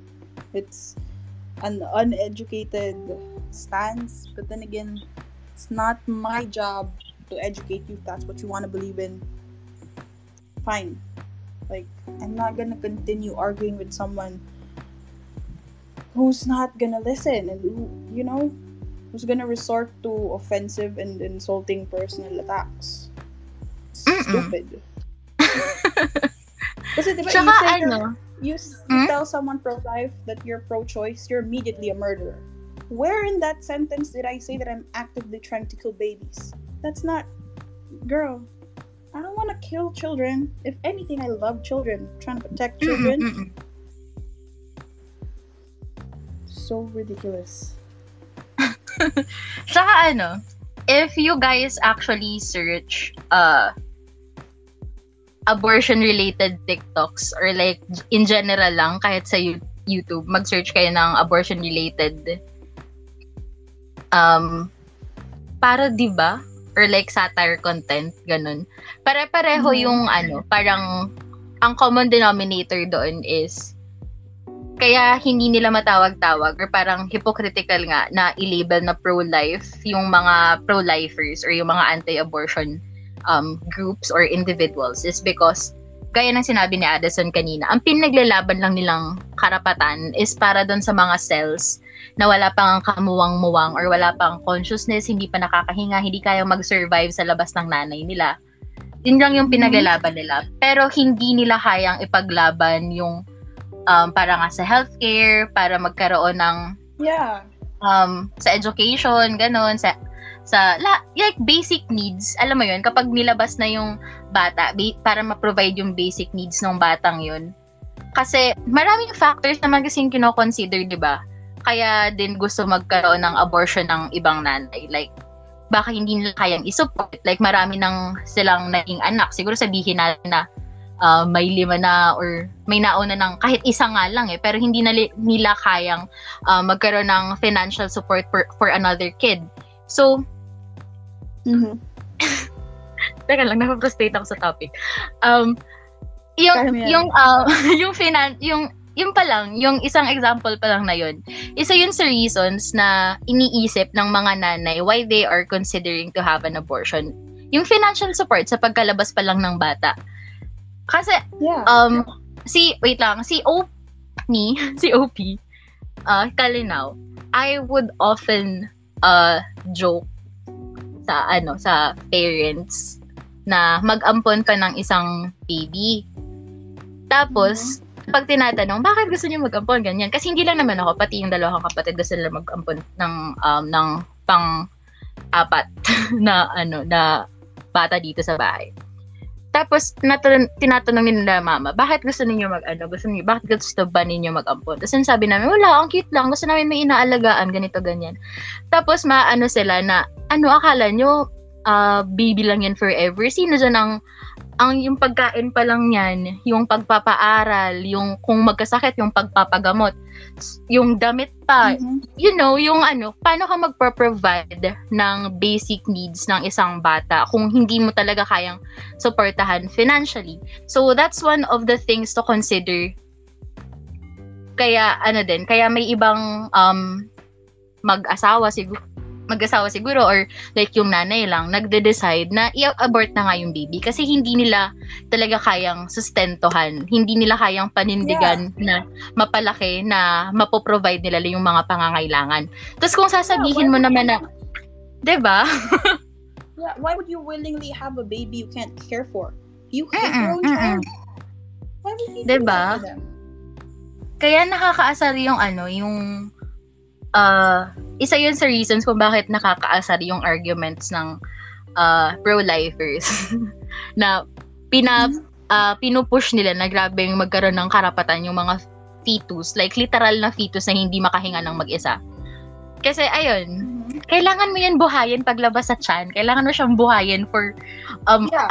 It's an uneducated stance. But then again, it's not my job to educate you if that's what you want to believe in. Fine. Like, I'm not gonna continue arguing with someone who's not gonna listen and who, you know, who's gonna resort to offensive and insulting personal attacks. Stupid. Kasi diba, tsaka, you tell someone pro-life that you're pro-choice, you're immediately a murderer. Where in that sentence did I say that I'm actively trying to kill babies? That's not... Girl, I don't want to kill children. If anything, I love children. I'm trying to protect children. Mm-mm. So ridiculous. Saka if you guys actually search abortion-related TikToks or like in general lang, kahit sa YouTube, mag-search kayo ng abortion-related para diba? Or like satire content, ganun. Pare-pareho yung parang ang common denominator doon is kaya hindi nila matawag-tawag or parang hypocritical nga na i-label na pro-life yung mga pro-lifers or yung mga anti-abortion groups or individuals is because gaya ng sinabi ni Addison kanina, ang pinaglalaban lang nilang karapatan is para doon sa mga cells na wala pang kamuwang-muwang or wala pang consciousness, hindi pa nakakahinga, hindi kayang mag-survive sa labas ng nanay nila. Yun lang yung pinaglalaban nila. Pero hindi nila kayang ipaglaban yung para nga sa healthcare, para magkaroon ng sa education, ganun, like basic needs. Alam mo yun, kapag nilabas na yung bata para ma-provide yung basic needs ng batang yun. Kasi maraming factors naman kasing kinoconsider, di ba? Kaya din gusto magkaroon ng abortion ng ibang nanay. Like, baka hindi nila kayang isupport. Like, marami ng silang naging anak. Siguro sabihin natin na may 5 na or may nauna ng kahit isa nga lang eh. Pero hindi nila kayang magkaroon ng financial support for another kid. So, teka lang, napaprostate ako sa topic. Yung pa lang, yung isang example pa lang na yun, isa yun sa reasons na iniisip ng mga nanay why they are considering to have an abortion. Yung financial support sa pagkalabas pa lang ng bata. Kasi, si OP, Kalinaw, I would often joke sa parents na mag-ampon pa ng isang baby. Tapos, pag tinatanong, bakit gusto niyo mag-ampon? Ganyan. Kasi hindi lang naman ako, pati yung dalawa kong kapatid gusto nila mag-ampon ng pang-apat na bata dito sa bahay. Tapos, tinatanong nila mama, bakit gusto niyo bakit gusto ba ninyo mag-ampon? Tapos sabi namin, wala, ang cute lang, gusto namin may inaalagaan, ganito, ganyan. Tapos, sila na, akala nyo, bibilangin forever. Sino dyan ang yung pagkain pa lang yan, yung pagpapaaral, yung kung magkasakit, yung pagpapagamot, yung damit pa, you know, yung ano, paano ka magpo-provide ng basic needs ng isang bata kung hindi mo talaga kayang suportahan financially. So, that's one of the things to consider. Kaya, ano din, kaya may ibang mag-asawa siguro or like yung nanay lang nagde-decide na i-abort na nga yung baby kasi hindi nila talaga kayang sustentohan, hindi nila kayang panindigan na mapalaki na mapoprovide nila yung mga pangangailangan. Tapos kung sasabihin mo naman na, diba? Yeah, why would you willingly have a baby you can't care for? You hate your own child. Why would you do that to them? Kaya nakakaasar yung ano, yung isa yun sa reasons kung bakit nakakaasar yung arguments ng pro-lifers na pinupush nila na grabe yung magkaroon ng karapatan yung mga fetus, like literal na fetus na hindi makahinga ng mag-isa. Kasi ayun, kailangan mo yan buhayin paglabas sa tiyan. Kailangan mo siyang buhayin for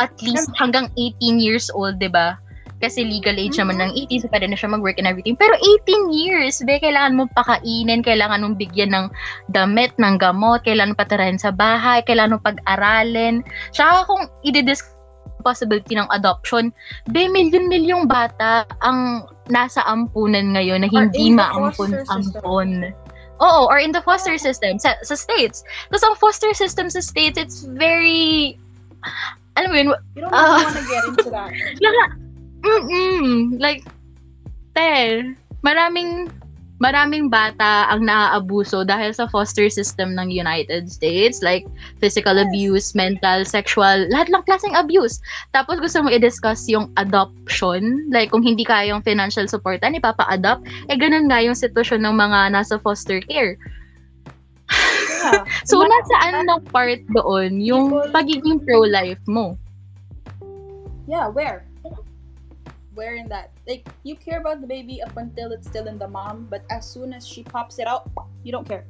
at least hanggang 18 years old, diba? Kasi legal age naman ng 18, so pwede na siya mag-work and everything. Pero 18 years, be, kailangan mong pakainin, kailangan mong bigyan ng damit, ng gamot, kailangan patirahin sa bahay, kailangan mong pag-aralin. Tsaka kung i-discuss possibility ng adoption, be, milyon-milyong bata ang nasa ampunan ngayon na hindi maampun-ampun. Oo, or in the foster system sa states. Tapos ang foster system sa states, it's very... Alam mo yun... You don't really want to get into that. Like, maraming bata ang naaabuso dahil sa foster system ng United States. Like, physical abuse, mental, sexual, lahat lang klaseng abuse. Tapos gusto mo i-discuss yung adoption. Like, kung hindi kayong financial supportan, ipapa-adopt. Eh, ganun nga yung sitwasyon ng mga nasa foster care. Yeah. So, nasaan ng part doon yung pagiging pro-life mo? Yeah, where? Where in that? Like, you care about the baby up until it's still in the mom, but as soon as she pops it out, you don't care.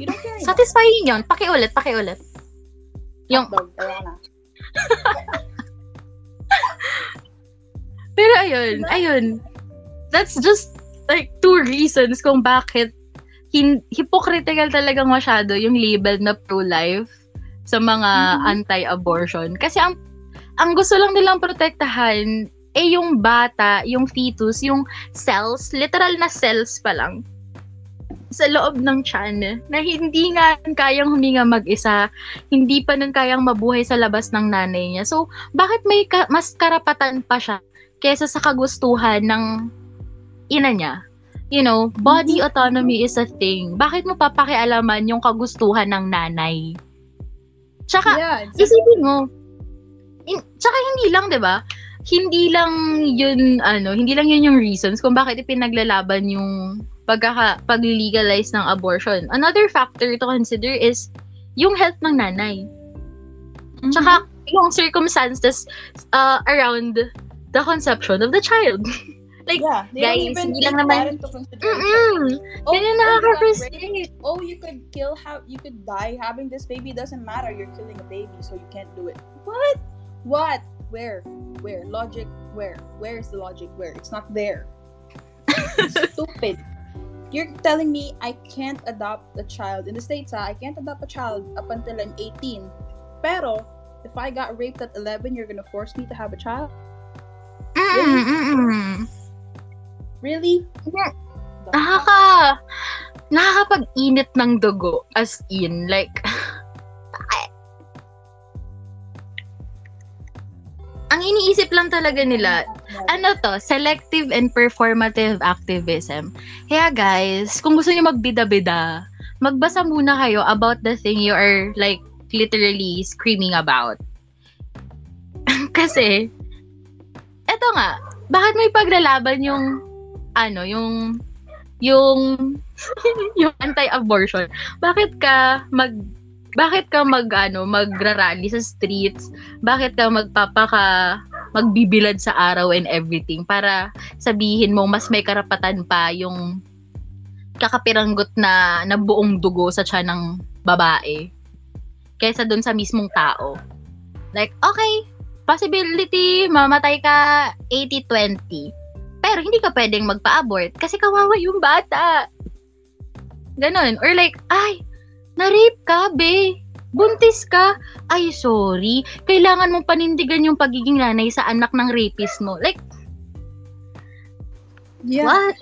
You don't care anymore. Satisfying yun. Pakiulit. Yung... Pero ayun. That's just, like, two reasons kung bakit hypocritical talagang masyado yung label na pro-life sa mga anti-abortion. Kasi ang gusto lang nilang protektahan yung bata, yung fetus, yung cells, literal na cells pa lang, sa loob ng tiyan, na hindi nga kayang huminga mag-isa, hindi pa nun kayang mabuhay sa labas ng nanay niya. So, bakit may mas karapatan pa siya kesa sa kagustuhan ng ina niya? You know, body autonomy is a thing. Bakit mo papakialaman yung kagustuhan ng nanay? Tsaka, isipin mo, tsaka hindi lang, diba? Hindi lang yun yung reasons kung bakit ipinaglalaban yung pag-legalize ng abortion. Another factor to consider is yung health ng nanay. Tsaka yung circumstances around the conception of the child. Like, guys, hindi lang naman... Kaya nakaka-frustrate. Oh, you could die having this baby. Doesn't matter. You're killing a baby, so you can't do it. What? Where? Logic, where? Where is the logic? Where? It's not there. It's stupid. You're telling me I can't adopt a child. In the States, I can't adopt a child up until I'm 18. Pero, if I got raped at 11, you're gonna force me to have a child? Really? Nakakapag-init ng dugo. As in, like... Ang iniisip lang talaga nila, ano to, selective and performative activism. Kaya guys, kung gusto niyo magbida-bida, magbasa muna kayo about the thing you are like literally screaming about. Kasi, eto nga, bakit may paglalaban yung anti-abortion? Bakit ka magrarally sa streets? Bakit ka magbibilad sa araw and everything para sabihin mo mas may karapatan pa yung kakapiranggot na buong dugo sa tiyan ng babae kaysa dun sa mismong tao. Like, okay, possibility, mamatay ka 80-20. Pero hindi ka pwedeng magpa-abort kasi kawawa yung bata. Ganon. Or like, ay, na-rape ka, be. Buntis ka. Ay, sorry. Kailangan mong panindigan yung pagiging nanay sa anak ng rapist mo. Like, yeah. What?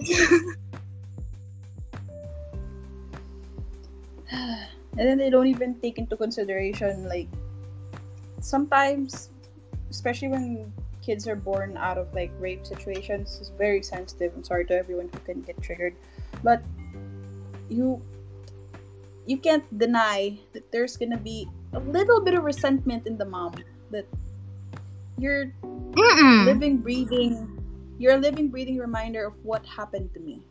And then they don't even take into consideration, like, sometimes, especially when kids are born out of, like, rape situations, it's very sensitive. I'm sorry to everyone who can get triggered. But you can't deny that there's gonna be a little bit of resentment in the mom that you're a living breathing reminder of what happened to me,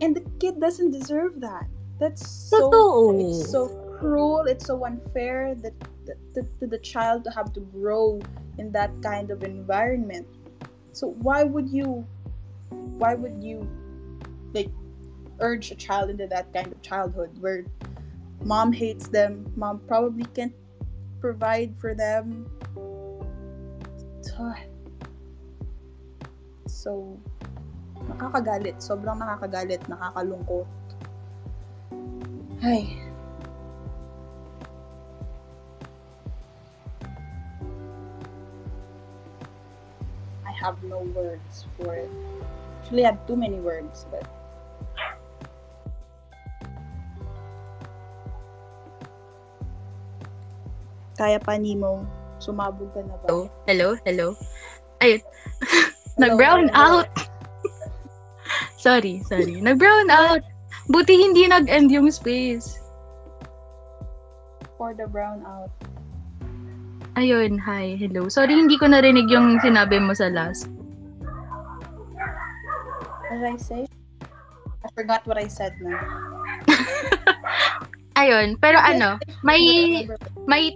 and the kid doesn't deserve that. It's so cruel, it's so unfair that to the child to have to grow in that kind of environment. So why would you like urge a child into that kind of childhood where mom hates them, mom probably can't provide for them? So nakakagalit, sobrang nakakagalit, nakakalungkot. Ay. I have no words for it. Actually, I have too many words, but kaya pa, Nemo. Sumabog ka na ba? Hello? Ayun. Nag-brown out. Sorry. Nag-brown out. Buti hindi nag-end yung space. For the brown out. Ayun, hi, hello. Sorry, hindi ko narinig yung sinabi mo sa last. What did I say? I forgot what I said now. Ayun, pero ano, may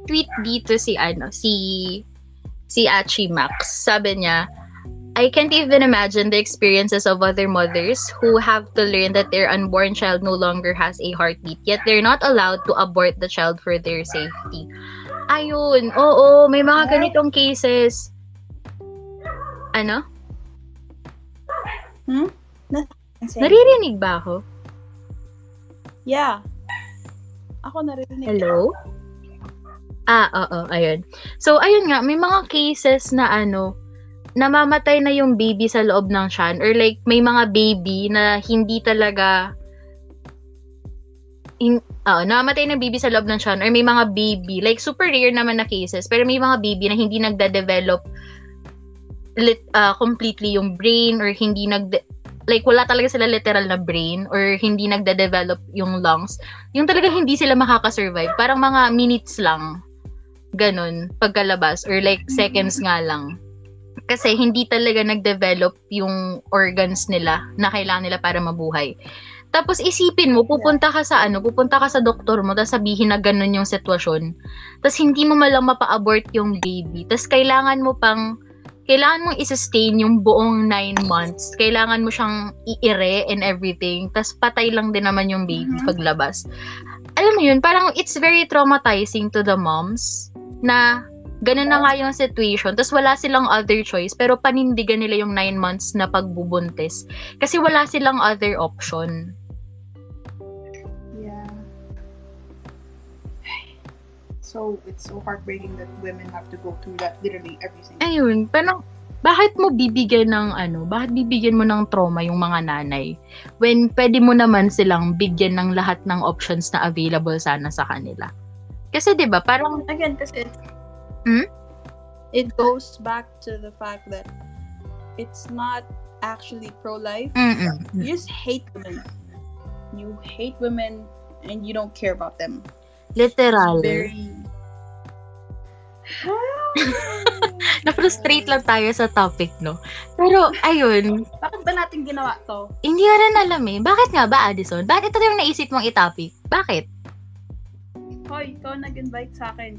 tweet dito si Achi Max. Sabi niya, I can't even imagine the experiences of other mothers who have to learn that their unborn child no longer has a heartbeat, yet they're not allowed to abort the child for their safety. Ayun, oo, may mga ganitong cases. Ano? Naririnig ba ako? Yeah. Ako narinig. Hello? Oo, ayun. So, ayun nga, may mga cases na namamatay na yung baby sa loob ng tiyan, or like, may mga baby na hindi talaga namamatay na baby sa loob ng tiyan, or may mga baby, like, super rare naman na cases, pero may mga baby na hindi nagda-develop completely yung brain, or hindi like, wala talaga sila literal na brain, or hindi nagda-develop yung lungs. Yung talaga hindi sila makakasurvive. Parang mga minutes lang. Ganon. Pagkalabas. Or like, seconds nga lang. Kasi hindi talaga nagdevelop yung organs nila na kailangan nila para mabuhay. Tapos isipin mo, pupunta ka sa doktor mo, tapos sabihin na ganon yung sitwasyon. Tapos hindi mo malang mapa-abort yung baby. Tapos kailangan mong i-sustain yung buong 9 months. Kailangan mo siyang iire and everything. Tapos patay lang din naman yung baby paglabas. Alam mo yun, parang it's very traumatizing to the moms na ganun na nga yung situation. Tapos wala silang other choice, pero panindigan nila yung 9 months na pagbubuntis. Kasi wala silang other option. Yeah. So, it's so heartbreaking that women have to go through that literally every single day. Ayun, pero bakit bibigyan mo ng trauma yung mga nanay when pwede mo naman silang bigyan ng lahat ng options na available sana sa kanila? Kasi 'di ba, parang again kasi it goes back to the fact that it's not actually pro-life. You just hate women. You hate women and you don't care about them. Literal. Na-frustrate lang tayo sa topic, no? Pero, ayun. Bakit ba natin ginawa to? Hindi na rin alam eh. Bakit nga ba, Addison? Bakit ito yung naisip mong i-topic? Bakit? Hoy, ikaw nag-invite sa akin.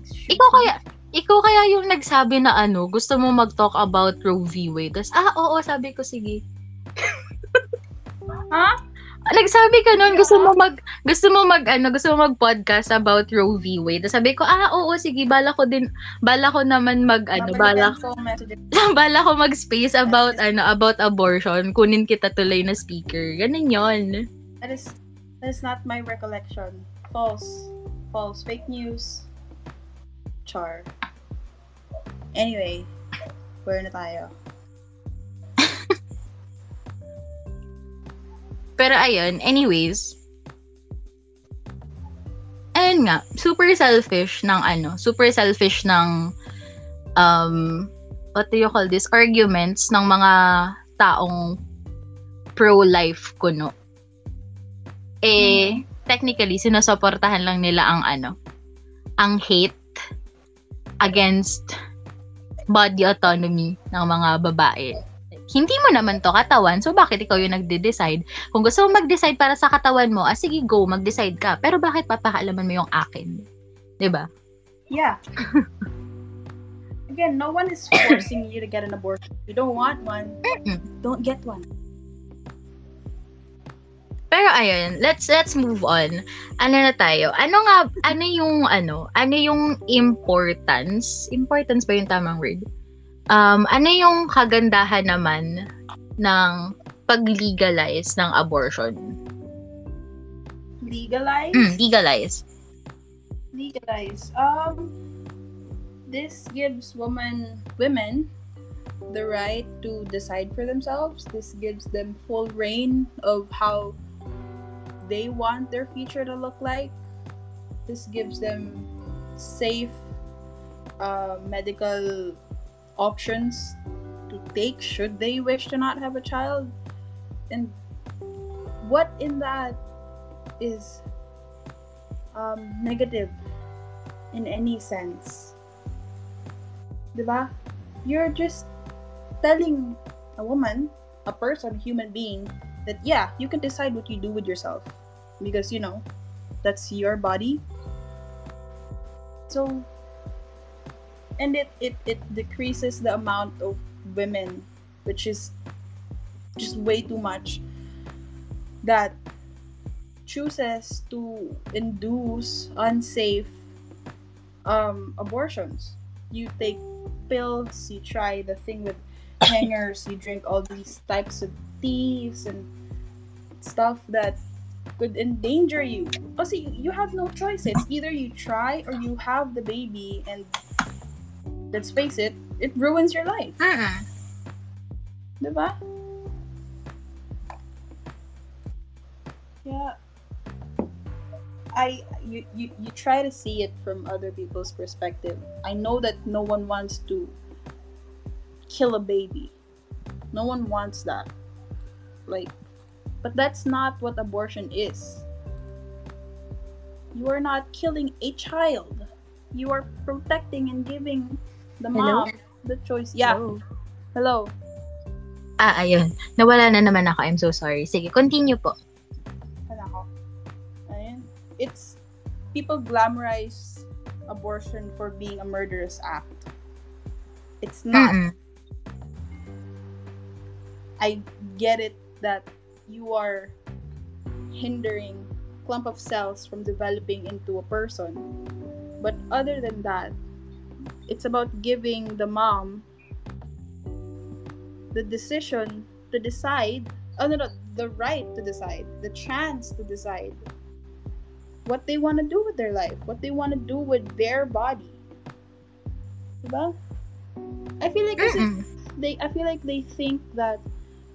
Ikaw kaya yung nagsabi na gusto mo mag-talk about Roe v. Wade. Tapos, oo, sabi ko, sige. Ha? Nagsabi ka noon, gusto mo mag podcast about Roe v. Wade. Sabi ko, oo, sige, bala ko mag-space about about abortion. Kunin kita tuloy na speaker. Ganun 'yon. That is not my recollection. False. Fake news. Char. Anyway, where na tayo? Pero ayun, anyways. Ayun nga, super selfish ng what do you call this? Arguments ng mga taong pro-life kuno. Technically, sinusuportahan lang nila ang hate against body autonomy ng mga babae. Hindi mo naman to katawan, so bakit ikaw yung nagde-decide? Kung gusto mo mag-decide para sa katawan mo, sige, go, mag-decide ka. Pero bakit papahaalaman mo yung akin? Diba? Yeah. Again, no one is forcing you to get an abortion. You don't want one, don't get one. Pero ayun, let's move on. Ano na tayo? Ano yung importance? Importance ba yung tamang word? Ano yung kagandahan naman ng pag-legalize ng abortion? Legalize. This gives women the right to decide for themselves. This gives them full reign of how they want their future to look like. This gives them safe medical options to take should they wish to not have a child, and what in that is negative in any sense, diba? You're just telling a woman, a human being, that yeah, you can decide what you do with yourself because that's your body. So and it decreases the amount of women, which is just way too much, that chooses to induce unsafe abortions. You take pills, you try the thing with hangers, you drink all these types of teas and stuff that could endanger you. Kasi you have no choice. It's either you try or you have the baby, and let's face it, it ruins your life. Diba? Yeah. You try to see it from other people's perspective. I know that no one wants to kill a baby. No one wants that. But that's not what abortion is. You are not killing a child. You are protecting and giving the mom the choice. Yeah. Hello. Ayun. Nawala na naman ako. I'm so sorry. Sige, continue po. Ayun. It's, people glamorize abortion for being a murderous act. It's not. I get it that you are hindering a clump of cells from developing into a person. But other than that, it's about giving the mom the decision to decide, the right to decide, the chance to decide what they want to do with their life, what they want to do with their body. Diba? I feel like they think that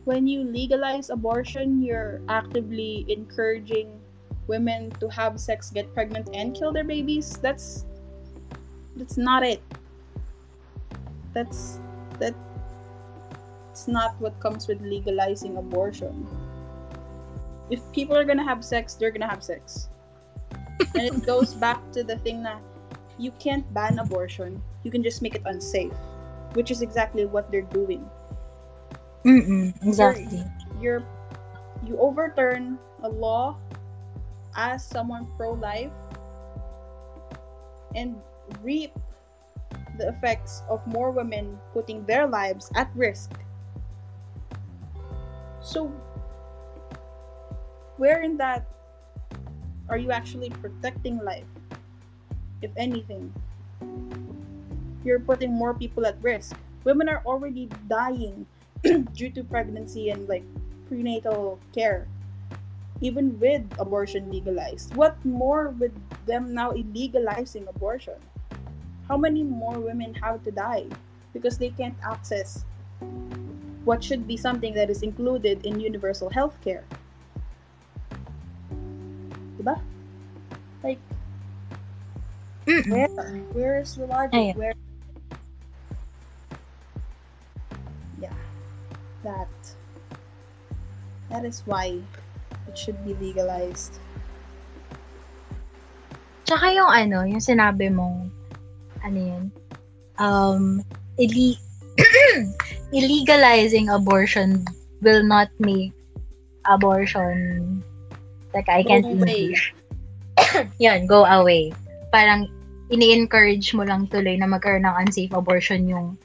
when you legalize abortion, you're actively encouraging women to have sex, get pregnant, and kill their babies. That's not it. That's not what comes with legalizing abortion. If people are gonna have sex, they're gonna have sex. And it goes back to the thing that you can't ban abortion. You can just make it unsafe, which is exactly what they're doing. Exactly. You overturn a law as someone pro-life and reap the effects of more women putting their lives at risk. So where in that are you actually protecting life? If anything, you're putting more people at risk. Women are already dying due to pregnancy and like prenatal care, even with abortion legalized. What more with them now illegalizing abortion? How many more women have to die because they can't access what should be something that is included in universal health care? Diba? Like, where is the logic? Where? Yeah, that is why it should be legalized. Tsaka yung ano, yung sinabi mong ano yun, illegalizing abortion will not make abortion, like, I can't English. Yun, go away. Parang ini-encourage mo lang tuloy na magkaroon ng unsafe abortion yung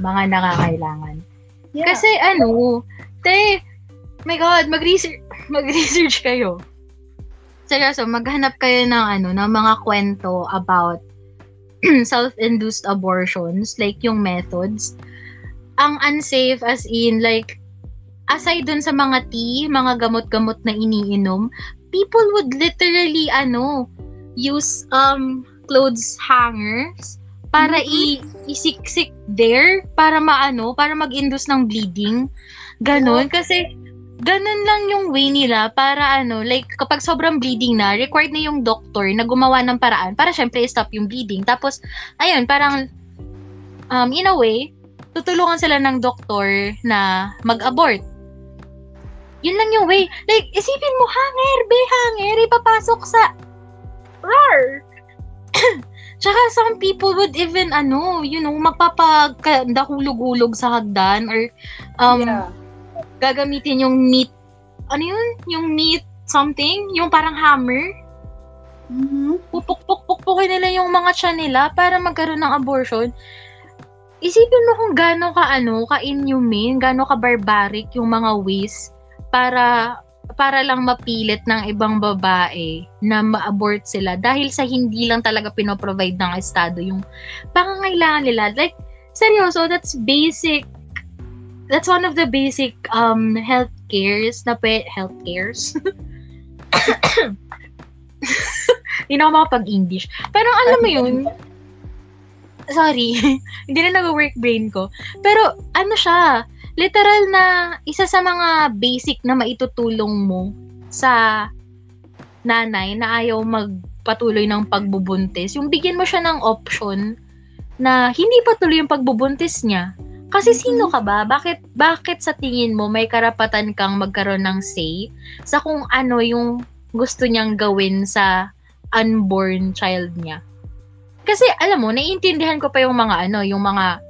mga nakakailangan. Yeah. Kasi ano, my God, mag-research kayo. Seryoso, maghanap kayo ng ano, ng mga kwento about self-induced abortions, like yung methods. Ang unsafe, as in, like, aside dun sa mga tea, mga gamot-gamot na iniinom, people would literally, ano, use clothes hangers para isiksik there, para maano, para mag-induce ng bleeding. Ganon, kasi ganon lang yung way nila para ano, like kapag sobrang bleeding na, required na yung doctor na gumawa ng paraan para syempre stop yung bleeding. Tapos, ayun, parang in a way, tutulungan sila ng doktor na mag-abort. Yun lang yung way. Like, isipin mo, hanger, ipapasok sa RAR! Tsaka some people would even, ano, you know, magpapagdahulog-hulog sa hagdan or gagamitin yung meat, ano yun? Yung meat something? Yung parang hammer? Mm-hmm. Pupukpukin nila yung mga tiyan nila para magkaroon ng abortion. Isipin mo kung gano'n ka, ano, ka-inhumane, gano'n ka-barbaric yung mga ways para lang mapilit ng ibang babae na ma-abort sila dahil sa hindi lang talaga pinoprovide ng estado yung pangangailangan nila. Like, seryoso, that's basic. That's one of the basic health cares. Hindi na ako makapag-English. Pero alam mo yun, sorry, hindi na nag-work brain ko. Pero ano siya, literal na isa sa mga basic na maitutulong mo sa nanay na ayaw magpatuloy ng pagbubuntis. Yung bigyan mo siya ng option na hindi patuloy yung pagbubuntis niya. Kasi sino ka ba? Bakit sa tingin mo may karapatan kang magkaroon ng say sa kung ano yung gusto niyang gawin sa unborn child niya? Kasi alam mo, naiintindihan ko pa yung mga ano, yung mga...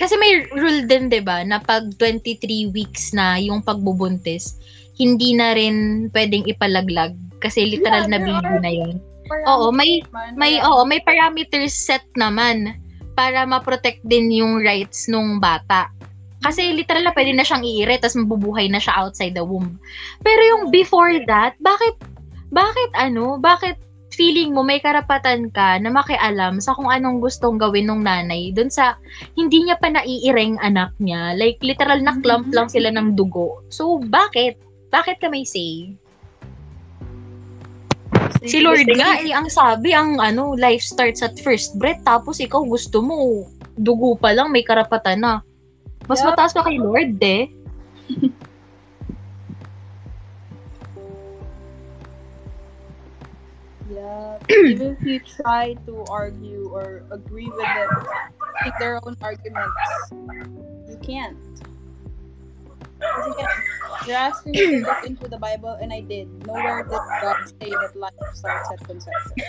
Kasi may rule din, di ba, na pag 23 weeks na yung pagbubuntis, hindi na rin pwedeng ipalaglag kasi literal na baby na yun. Oo, may parameters set naman para ma-protect din yung rights nung bata. Kasi literal na pwede na siyang iire tapos mabubuhay na siya outside the womb. Pero yung before that, bakit feeling mo may karapatan ka na makialam sa kung anong gustong gawin ng nanay dun sa hindi niya pa naiireng anak niya? Like, literal na clump lang sila ng dugo. So, bakit? Bakit ka may say? Si Lord nga, eh, ang sabi, ang ano, life starts at first breath, tapos ikaw gusto mo, dugo pa lang, may karapatan na. Mas mataas pa kay Lord, eh. Yeah, even if you try to argue or agree with them, make their own arguments, you can't. You're asking me to look into the Bible, and I did. Nowhere did God say that life starts at conception.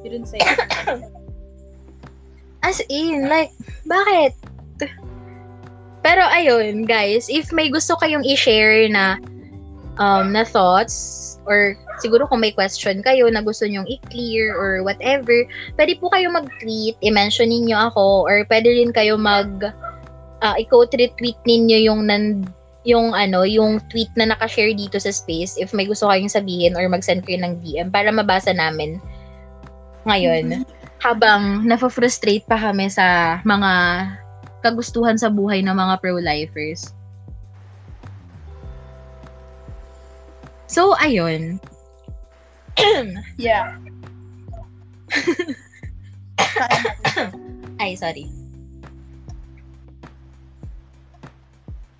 You didn't say that. As in, like, bakit? Pero ayun, guys, if may gusto kayong i-share na na thoughts, or siguro kung may question kayo na gusto nyong i-clear or whatever, pwede po kayo mag-tweet, i-mention ninyo ako, or pwede rin kayo mag-retweet ninyo yung yung ano, yung tweet na naka-share dito sa space if may gusto kayong sabihin or mag-send kayo ng DM para mabasa namin ngayon. Habang nafo-frustrate pa kami sa mga kagustuhan sa buhay ng mga pro-lifers. So, ayun. Yeah. Ay, sorry.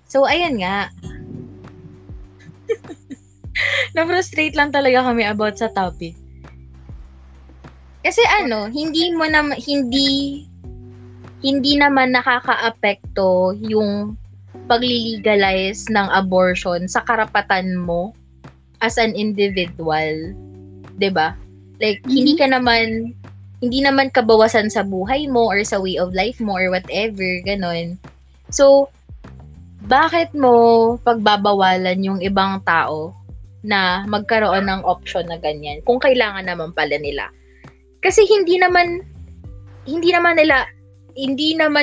So, ayun nga. Na-frustrate lang talaga kami about sa topic. Kasi ano, hindi naman nakakaapekto yung pagli-legalize ng abortion sa karapatan mo as an individual. 'Di ba? Like, hindi naman kabawasan sa buhay mo or sa way of life mo or whatever, ganon. So, bakit mo pagbabawalan yung ibang tao na magkaroon ng option na ganyan kung kailangan naman pala nila? Kasi hindi naman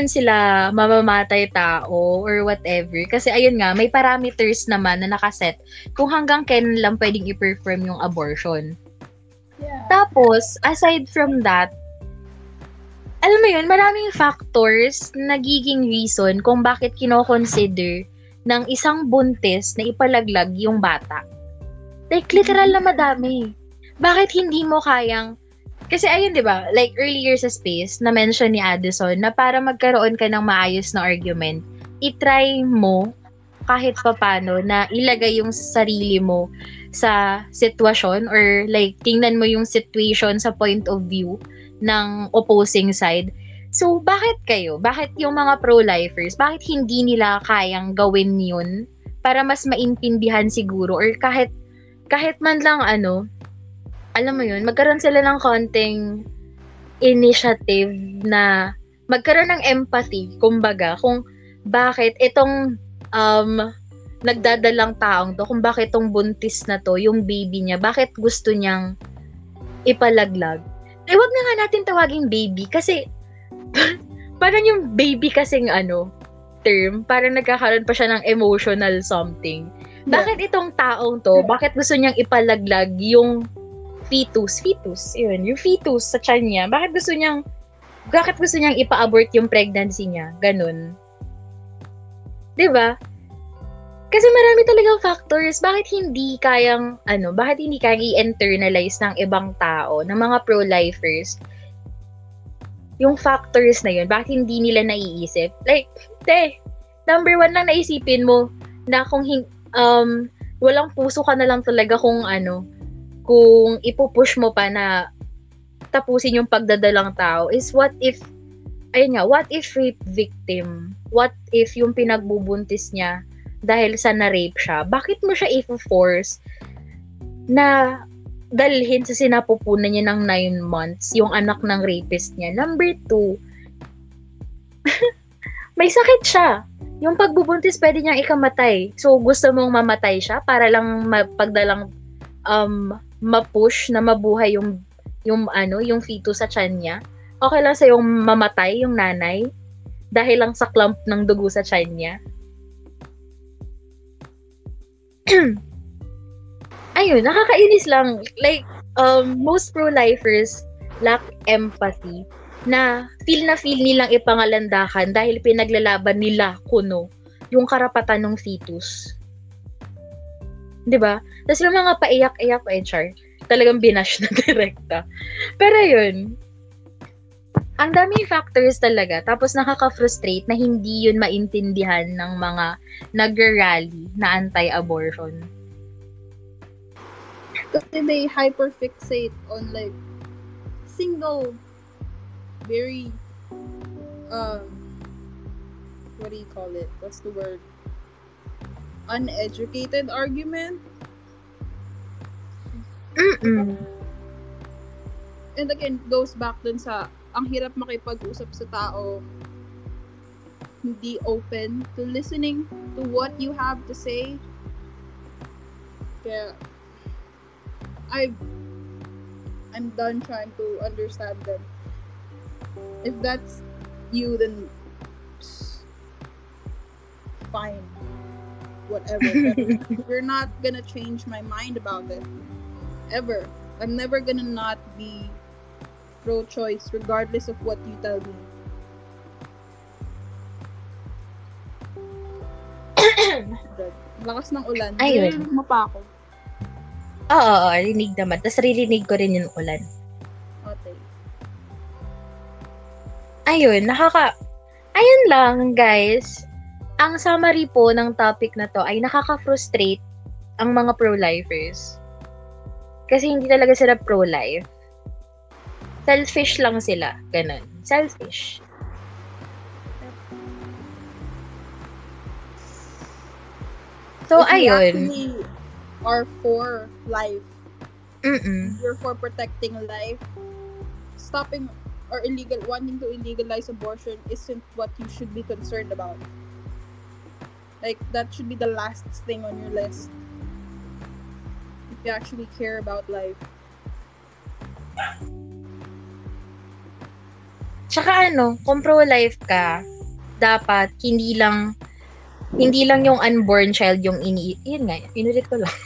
sila mamamatay tao or whatever. Kasi ayun nga, may parameters naman na nakaset kung hanggang kailan lang pwedeng i-perform yung abortion. Yeah. Tapos, aside from that, alam mo yun, maraming factors nagiging reason kung bakit kinoconsider ng isang buntis na ipalaglag yung bata. Like, literal na madami. Bakit hindi mo kayang... Kasi ayun, di ba? Like, earlier sa space, na-mention ni Addison na para magkaroon ka ng maayos na argument, itry mo kahit papano na ilagay yung sarili mo sa sitwasyon or like, tingnan mo yung situation sa point of view ng opposing side. So, bakit kayo? Bakit yung mga pro-lifers? Bakit hindi nila kayang gawin yun para mas maintindihan siguro or kahit man lang ano, alam mo yun, magkaroon sila ng konting initiative na magkaroon ng empathy, kumbaga, kung bakit itong nagdadalang taong to, kung bakit itong buntis na to, yung baby niya, bakit gusto niyang ipalaglag. Eh, wag na nga natin tawagin baby kasi parang yung baby kasing ano, term, parang nagkakaroon pa siya ng emotional something. Bakit itong taong to, bakit gusto niyang ipalaglag yung fetus, yun, yung fetus sa tiyan niya, bakit gusto niyang ipa-abort yung pregnancy niya, ganun. Diba? Kasi marami talagang factors, bakit hindi kayang i-internalize ng ibang tao, ng mga pro-lifers, yung factors na yun, bakit hindi nila naiisip? Like, number one lang naisipin mo, na kung walang puso ka na lang talaga kung ipupush mo pa na tapusin yung pagdadalang tao is what if rape victim? What if yung pinagbubuntis niya dahil sa na-rape siya? Bakit mo siya i-force na dalhin sa sinapupunan niya ng 9 months yung anak ng rapist niya? Number 2, may sakit siya. Yung pagbubuntis pwede niyang ikamatay. So, gusto mong mamatay siya para lang pagdalang ma-push na mabuhay yung fetus sa tiyan niya. Okay lang sa yung mamatay yung nanay dahil lang sa clump ng dugo sa tiyan niya. Ayun, nakakainis lang. Like, most pro-lifers lack empathy na feel nilang ipangalandakan dahil pinaglalaban nila kuno yung karapatan ng fetus. 'Di ba? Tapos yung mga paiyak-iyak HR, talagang binash na direkta. Pero yun, ang daming factors talaga. Tapos nakaka-frustrate na hindi yun maintindihan ng mga nag-rally na anti-abortion. Kasi they hyperfixate on like single, very, what do you call it? What's the word? Uneducated argument. Mm-mm. And again, goes back dun sa ang hirap makipag-usap sa tao, hindi open to listening to what you have to say. Kaya I'm done trying to understand them. If that's you, then fine. whatever. You're not gonna change my mind about it, ever. I'm never gonna not be pro-choice, regardless of what you tell me. Lakas ng ulan. Ayun. Narinig mo pa ako. Oo, rinig naman. Tapos ririnig ko rin yung ulan. Okay. Ayun, ayun lang, guys. Ang summary po ng topic na to ay nakaka-frustrate ang mga pro-lifers. Kasi hindi talaga sila pro-life. Selfish lang sila. Ganun. Selfish. So, ayun. You are for life. Mm-mm. You're for protecting life. Stopping or wanting to illegalize abortion isn't what you should be concerned about. Like, that should be the last thing on your list. If you actually care about life. Tsaka kung pro-life ka, dapat hindi lang yung unborn child yung inulit ko lang.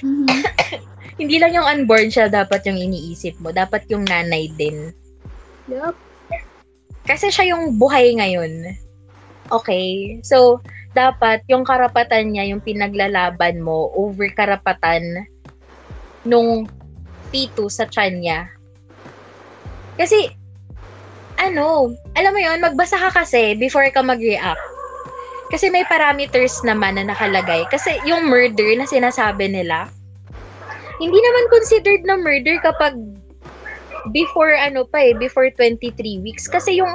Mm-hmm. Hindi lang yung unborn child dapat yung iniisip mo. Dapat yung nanay din. Yep. Kasi siya yung buhay ngayon. Okay. So, dapat yung karapatan niya, yung pinaglalaban mo over karapatan nung fetus sa tiyan niya. Kasi, alam mo yun, magbasa ka kasi before ka mag-react. Kasi may parameters naman na nakalagay. Kasi yung murder na sinasabi nila, hindi naman considered na murder kapag before 23 weeks. Kasi yung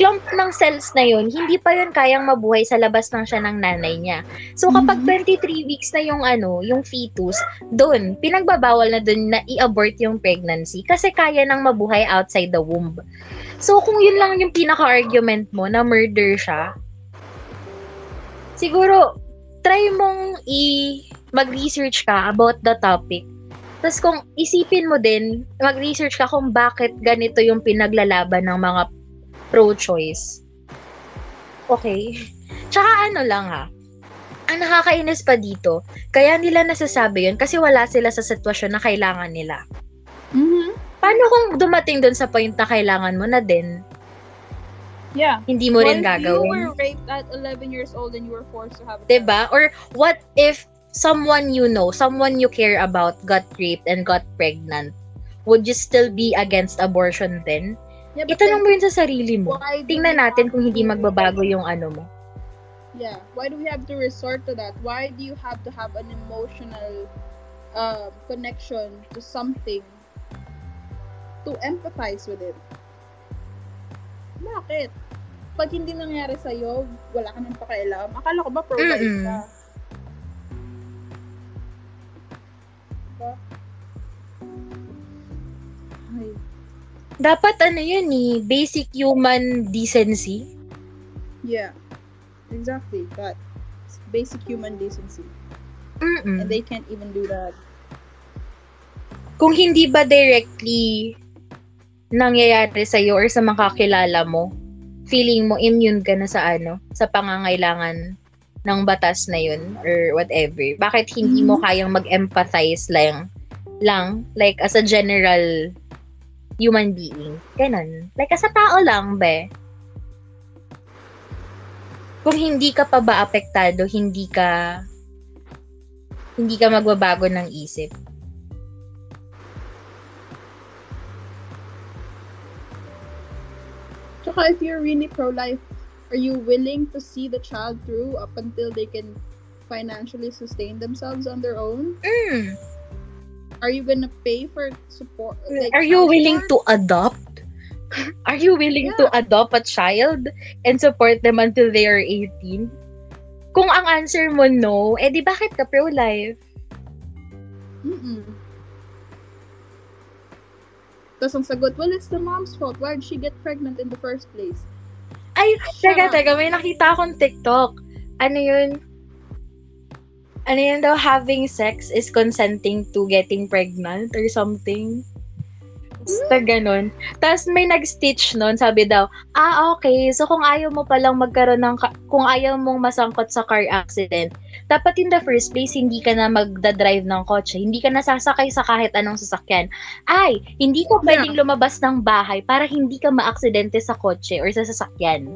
clump ng cells na yun, hindi pa yun kayang mabuhay sa labas ng siya ng nanay niya. So kapag 23 weeks na yung yung fetus, doon, pinagbabawal na doon na i-abort yung pregnancy kasi kaya nang mabuhay outside the womb. So kung yun lang yung pinaka-argument mo na murder siya, siguro, try mong mag-research ka about the topic. Tapos kung isipin mo din, mag-research ka kung bakit ganito yung pinaglalaban ng mga pro-choice. Okay? Tsaka lang ha, ang nakakainis pa dito, kaya nila nasasabi yun kasi wala sila sa sitwasyon na kailangan nila. Mm-hmm. Paano kung dumating dun sa point na kailangan mo na din? Yeah. Hindi mo rin gagawin. What if you were raped at 11 years old and you were forced to have a child? Diba? Or what if someone you know, someone you care about got raped and got pregnant? Would you still be against abortion then? Yeah, itanong mo yun sa sarili mo. Tingnan natin kung hindi magbabago yung mo. Yeah. Why do we have to resort to that? Why do you have to have an emotional connection to something to empathize with it? Bakit? Pag hindi nangyari sa'yo, wala ka nang pakialam. Akala ko ba pro-life ka? Diba? Ay. Dapat basic human decency? Yeah. Exactly. But basic human decency. Mm-mm. And they can't even do that. Kung hindi ba directly nangyayari sa'yo or sa makakilala mo, feeling mo immune ka na sa sa pangangailangan ng batas na yun or whatever. Bakit hindi mo kayang mag-empathize lang like as a general human being? Ganun. Like as a tao lang, be. Kung hindi ka pa ba apektado, hindi ka magbabago ng isip. If you're really pro-life, are you willing to see the child through up until they can financially sustain themselves on their own? Mm. Are you gonna pay for support? Like, are you willing to adopt? Are you willing to adopt a child and support them until they are 18? Kung ang answer mo no, di bakit ka pro-life? Mm-mm. Tapos ang sagot, well, it's the mom's fault. Why did she get pregnant in the first place? Ay, teka. May nakita akong TikTok. Ano yun daw, having sex is consenting to getting pregnant or something. Basta ganun. Tapos may nag-stitch nun, sabi daw, okay, so kung ayaw mo palang magkaroon ng, kung ayaw mong masangkot sa car accident, dapat in the first place, hindi ka na magdadrive ng kotse, hindi ka na sasakay sa kahit anong sasakyan. Ay, hindi ka pwedeng lumabas ng bahay para hindi ka maaksidente sa kotse or sa sasakyan.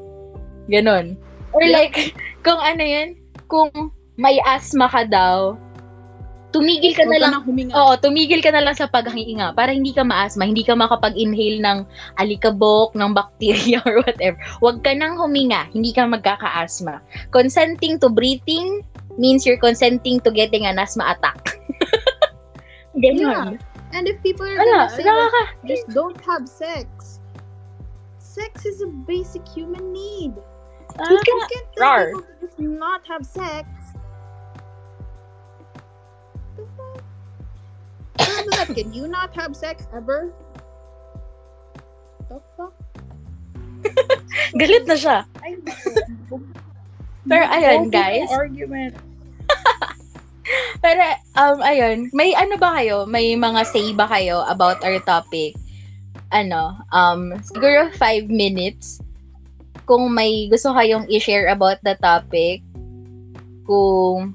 Ganun. Or like, kung ano yun, kung may asthma ka daw, tumigil ka na lang, tumigil ka na lang sa paghinga para hindi ka maasma, hindi ka makapag-inhale ng alikabok, ng bacteria or whatever. Huwag ka nang huminga, hindi ka magkaka-asma. Consenting to breathing means you're consenting to getting an asthma attack. Ganun. Yeah. And if people are just don't have sex. Sex is a basic human need. You can't tell people to just not have sex. Can you not have sex ever? The fuck? Galit na siya. Pero ayun, guys. Argument. Pero ayun, may ano ba kayo? May mga say ba kayo about our topic? Ano, siguro 5 minutes. Kung may gusto kayong i-share about the topic, kung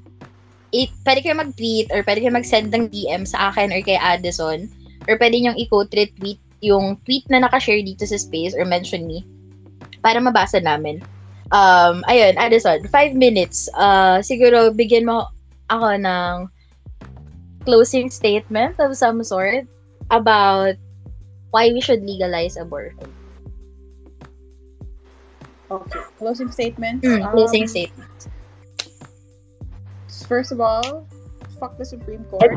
pwede kayo mag-tweet or pwede kayo mag-send ng DM sa akin or kay Addison, or pwede niyong i-co-retweet yung tweet na nakashare dito sa space or mention me para mabasa namin. Ayun, Addison, 5 minutes. Siguro bigyan mo ako ng closing statement of some sort about why we should legalize abortion. Okay, closing statement. Closing statement. First of all, fuck the Supreme Court.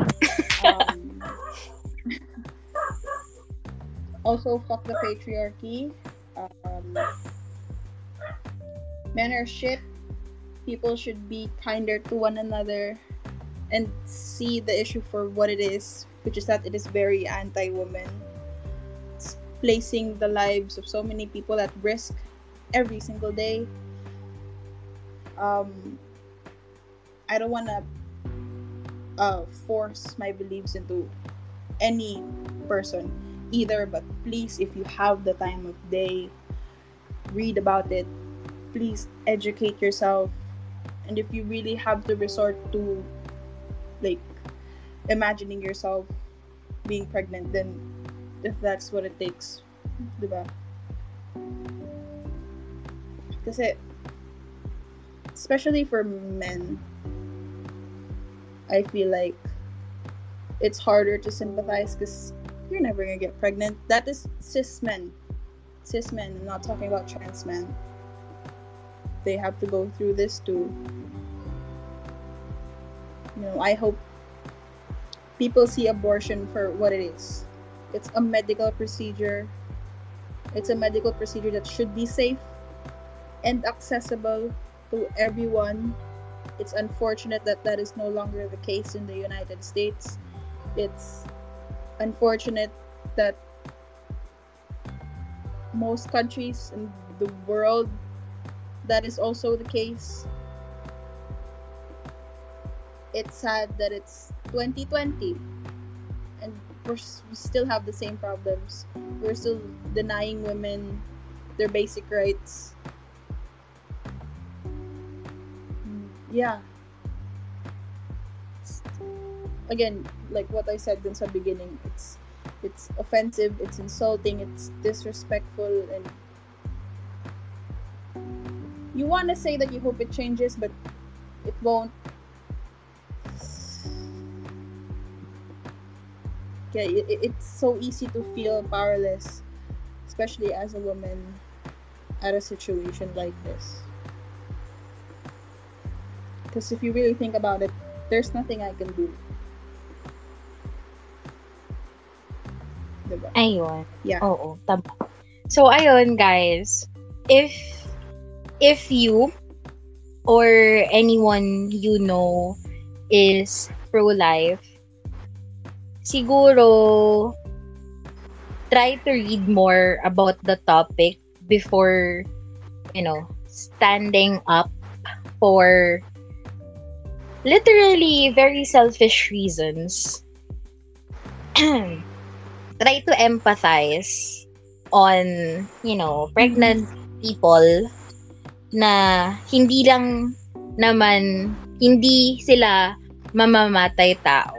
Also, fuck the patriarchy. Men are shit. People should be kinder to one another and see the issue for what it is, which is that it is very anti-woman. It's placing the lives of so many people at risk every single day. I don't want to force my beliefs into any person either, but please, if you have the time of day, read about it. Please educate yourself. And if you really have to resort to, like, imagining yourself being pregnant, then if that's what it takes, diba? Kasi, especially for men, I feel like it's harder to sympathize because you're never gonna get pregnant. That is cis men. I'm not talking about trans men. They have to go through this too. You know, I hope people see abortion for what it is. It's a medical procedure. It's a medical procedure that should be safe and accessible to everyone. It's unfortunate that that is no longer the case in the United States. It's unfortunate that most countries in the world, that is also the case. It's sad that it's 2020 and we still have the same problems. We're still denying women their basic rights. Yeah. Again, like what I said in the beginning, it's offensive, it's insulting, it's disrespectful, and you want to say that you hope it changes, but it won't. Okay, it's so easy to feel powerless, especially as a woman, at a situation like this. Because if you really think about it, there's nothing I can do. Diba? Ayun. Yeah. Oo, tama. So, ayun, guys. If you or anyone you know is pro-life, siguro try to read more about the topic before, you know, standing up for literally very selfish reasons. try to empathize on, you know, pregnant people na hindi lang naman, hindi sila mamamatay tao.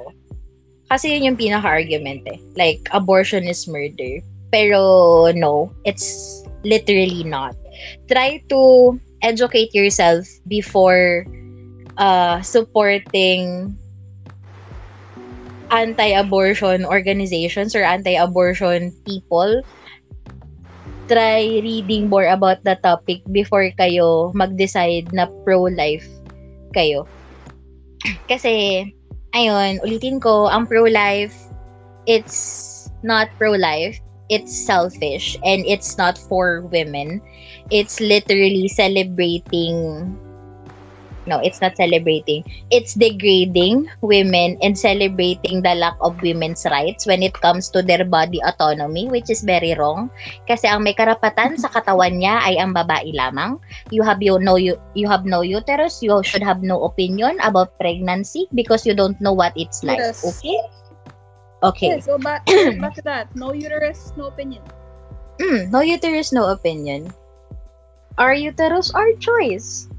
Kasi yun yung pinaka-argument eh. Like, abortion is murder. Pero no, it's literally not. Try to educate yourself before supporting anti-abortion organizations or anti-abortion people. Try reading more about the topic before kayo mag-decide na pro-life kayo. Kasi, ayun, ulitin ko, ang pro-life, it's not pro-life. It's selfish and it's not for women. It's literally celebrating, no, it's not celebrating. It's degrading women and celebrating the lack of women's rights when it comes to their body autonomy, which is very wrong. Kasi ang may karapatan sa katawan niya ay ang babae lamang. You have no uterus. You should have no opinion about pregnancy because you don't know what it's like. Yes. Okay? Okay. Yeah, so back to that. No uterus, no opinion. No uterus, no opinion. Our uterus, our choice.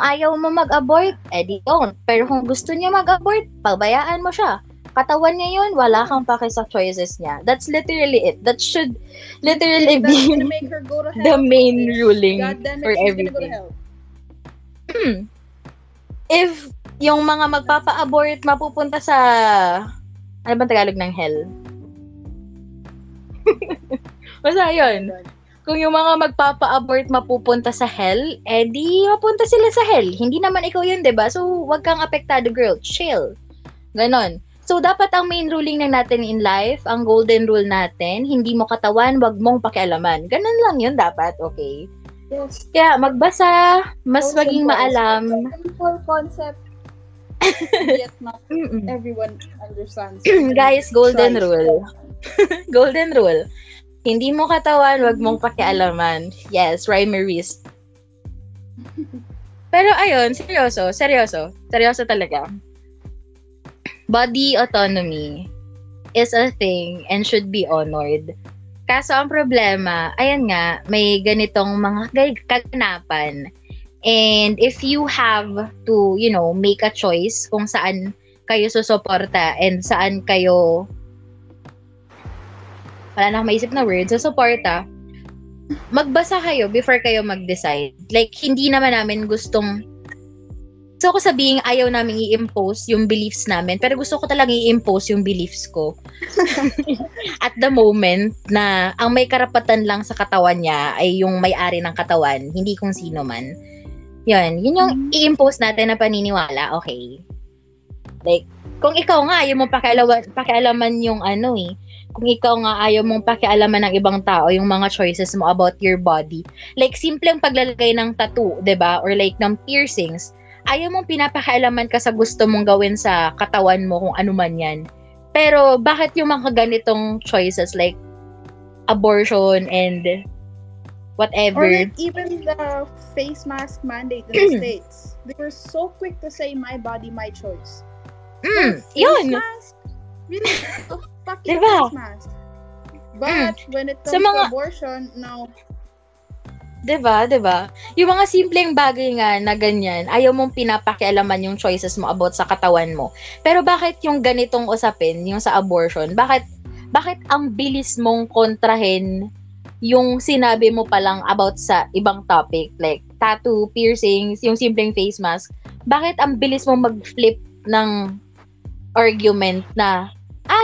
Ayaw mo mag-abort, edi don't. Pero kung gusto niya mag-abort, pabayaan mo siya. Katawan niya yun, wala kang pake sa choices niya. That's literally it. That should literally be the main ruling for everything. If yung mga magpapa-abort mapupunta sa... Ano bang Tagalog ng hell? Basta yun. Kung yung mga magpapa-abort mapupunta sa hell, edi mapunta sila sa hell. Hindi naman ikaw yun, diba? So, wag kang apektado, girl. Chill. Ganon. So, dapat ang main ruling na natin in life, ang golden rule natin, hindi mo katawan, wag mong pakialaman. Ganon lang yun dapat, okay? Yes. Kaya, magbasa, mas also maging maalam. Simple concept. Yet not everyone understands. Guys, golden rule. Golden rule. Hindi mo katawan, wag mong pakialaman. Yes, rhymerist. Pero ayun, seryoso talaga. Body autonomy is a thing and should be honored. Kaso ang problema, ayan nga, may ganitong mga kaganapan. And if you have to, you know, make a choice kung saan kayo susuporta and saan kayo... wala na akong maisip na word, so support ah. Magbasa kayo before kayo mag-decide. Like, hindi naman namin gustong... gusto ko sabihin, ayaw namin i-impose yung beliefs namin, pero gusto ko talaga i-impose yung beliefs ko. At the moment na ang may karapatan lang sa katawan niya ay yung may-ari ng katawan, hindi kung sino man. Yun yung i-impose natin na paniniwala, okay? Like, kung ikaw nga, ayaw mong pakialaman yung ano eh, kung ikaw nga ayaw mong pakialaman ng ibang tao yung mga choices mo about your body. Like, simpleng paglalagay ng tattoo, diba? Or like, ng piercings. Ayaw mong pinapakialaman ka sa gusto mong gawin sa katawan mo kung ano man yan. Pero, bakit yung mga ganitong choices like abortion and whatever? Or like, even the face mask mandate in the States. They were so quick to say, my body, my choice. Face mask? Really? Fucking diba? Mask. But when it comes to abortion, no. Diba? Yung mga simpleng bagay nga na ganyan, ayaw mong pinapakialaman yung choices mo about sa katawan mo. Pero bakit yung ganitong usapin, yung sa abortion, bakit ang bilis mong kontrahin yung sinabi mo palang about sa ibang topic, like tattoo, piercings, yung simpleng face mask, bakit ang bilis mong mag-flip ng argument na,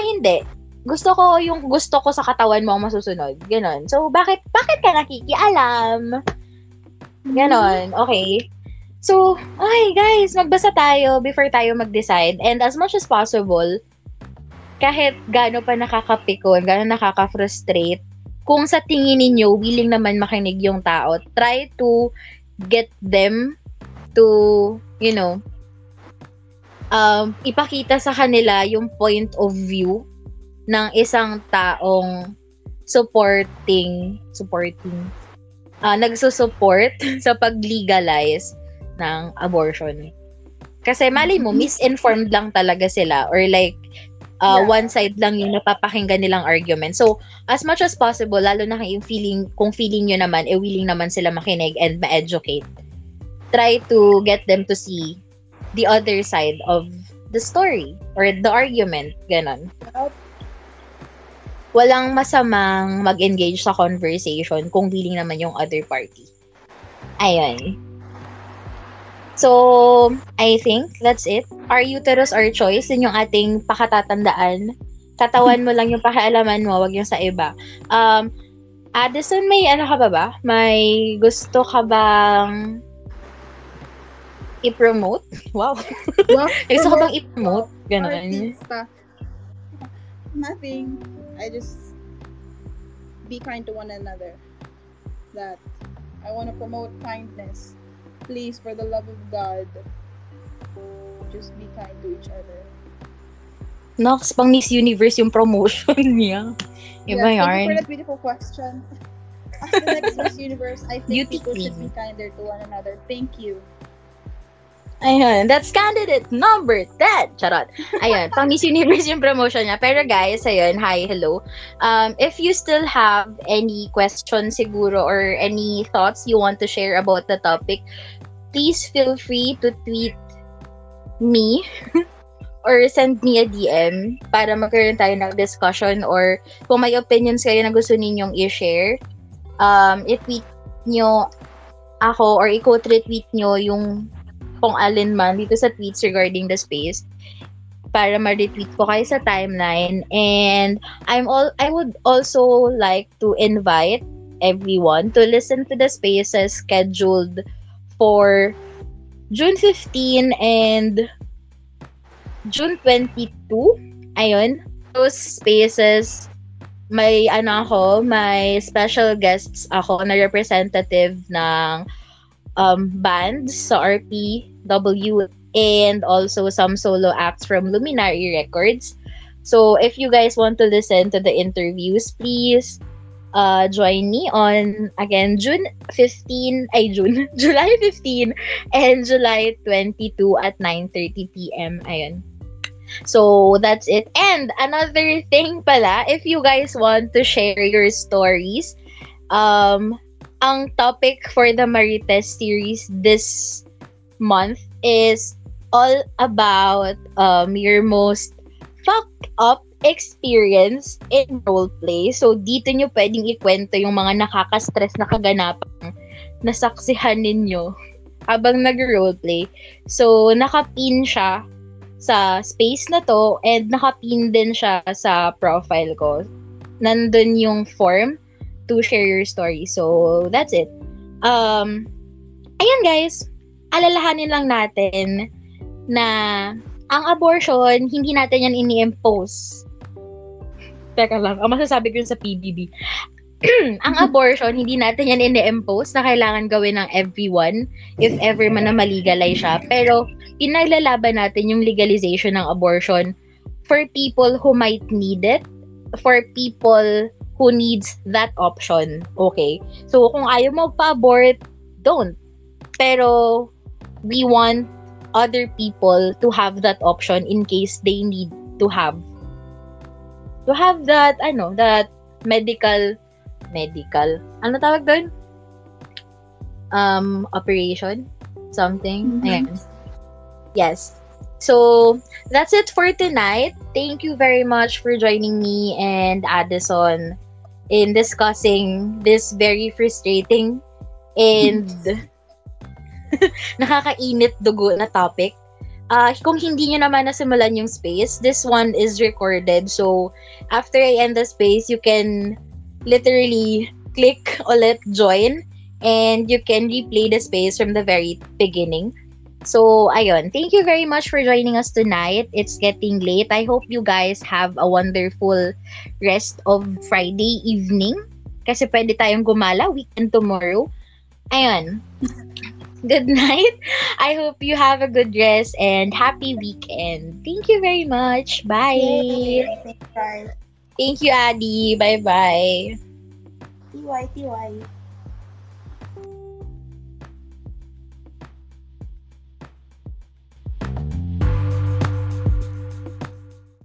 hindi. Gusto ko sa katawan mo ang masusunod. Ganon. So, bakit ka nakikialam? Ganon. Okay. So, okay guys, magbasa tayo before tayo mag-decide. And as much as possible, kahit gaano pa nakakapikon, gaano nakaka-frustrate, kung sa tingin ninyo, willing naman makinig yung tao, try to get them to, you know, ipakita sa kanila yung point of view ng isang taong nagsusupport sa pag-legalize ng abortion. Kasi mali mo, misinformed lang talaga sila or like one side lang yung napapakinggan nilang argument. So, as much as possible, lalo na yung feeling, kung feeling nyo naman, eh willing naman sila makinig and ma-educate, try to get them to see the other side of the story or the argument, ganon. Walang masamang mag-engage sa conversation kung willing naman yung other party. Ayun. So, I think that's it. Our uterus, our choice, yun yung ating pakatatandaan. Katawan mo lang yung pakialaman mo, wag yung sa iba. Addison, may ano ka ba? May gusto ka bang i-promote? Wow. Gusto ka bang i-promote? Ganun. Nothing. I just be kind to one another. That I want to promote kindness. Please, for the love of God, just be kind to each other. Nox, pang Miss Universe yung promotion niya. Iba yes, yarn. Thank you for that beautiful question. As the next Miss Universe, I think people should be kinder to one another. Thank you. Ayun, that's candidate number 10. Charot. Ayun, pang Miss Universe yung promotion niya. Pero guys, ayun, hi, hello. If you still have any questions siguro or any thoughts you want to share about the topic, please feel free to tweet me or send me a DM para magkaroon tayo ng discussion or kung may opinions kayo na gusto ninyong i-share, i-tweet nyo ako or i-co-retweet nyo yung kung alin man dito sa tweets regarding the space para ma-retweet ko kayo sa timeline. And I would also like to invite everyone to listen to the spaces scheduled for June 15 and June 22. Ayun. Those spaces, may ano ako, may special guests ako na representative ng bands sa RPW and also some solo acts from Luminary Records. So if you guys want to listen to the interviews, please join me on, again, July 15 and July 22 at 9:30 p.m. Ayun. So, that's it. And another thing pala, if you guys want to share your stories, ang topic for the Marites series this month is all about your most fucked up experience in roleplay. So, dito nyo pwedeng ikwento yung mga nakaka-stress na kaganapang nasaksihan ninyo habang nag-roleplay. So, nakapin siya sa space na to and nakapin din siya sa profile ko. Nandun yung form to share your story. So, that's it. Ayan guys, alalahanin lang natin na ang abortion, hindi natin yan ini-impose. Teka lang, ang masasabi ko yun sa PBB. Ang abortion, hindi natin yan ini-impose na kailangan gawin ng everyone if ever man na maligalize siya. Pero, pinaglalaban natin yung legalization ng abortion for people who might need it, for people who needs that option. Okay? So, kung ayaw magpa-abort, don't. Pero, we want other people to have that option in case they need to have that that medical operation something. Mm-hmm. Yes. So that's it for tonight. Thank you very much for joining me and Addison in discussing this very frustrating and nakakainit dugo na topic. Kung hindi nyo naman nasimulan yung space, this one is recorded. So, after I end the space, you can literally click ulit join and you can replay the space from the very beginning. So, ayun. Thank you very much for joining us tonight. It's getting late. I hope you guys have a wonderful rest of Friday evening. Kasi pwede tayong gumala weekend tomorrow. Ayun. Good night. I hope you have a good rest and happy weekend. Thank you very much. Bye. Thank you, Adi. Bye-bye. TY.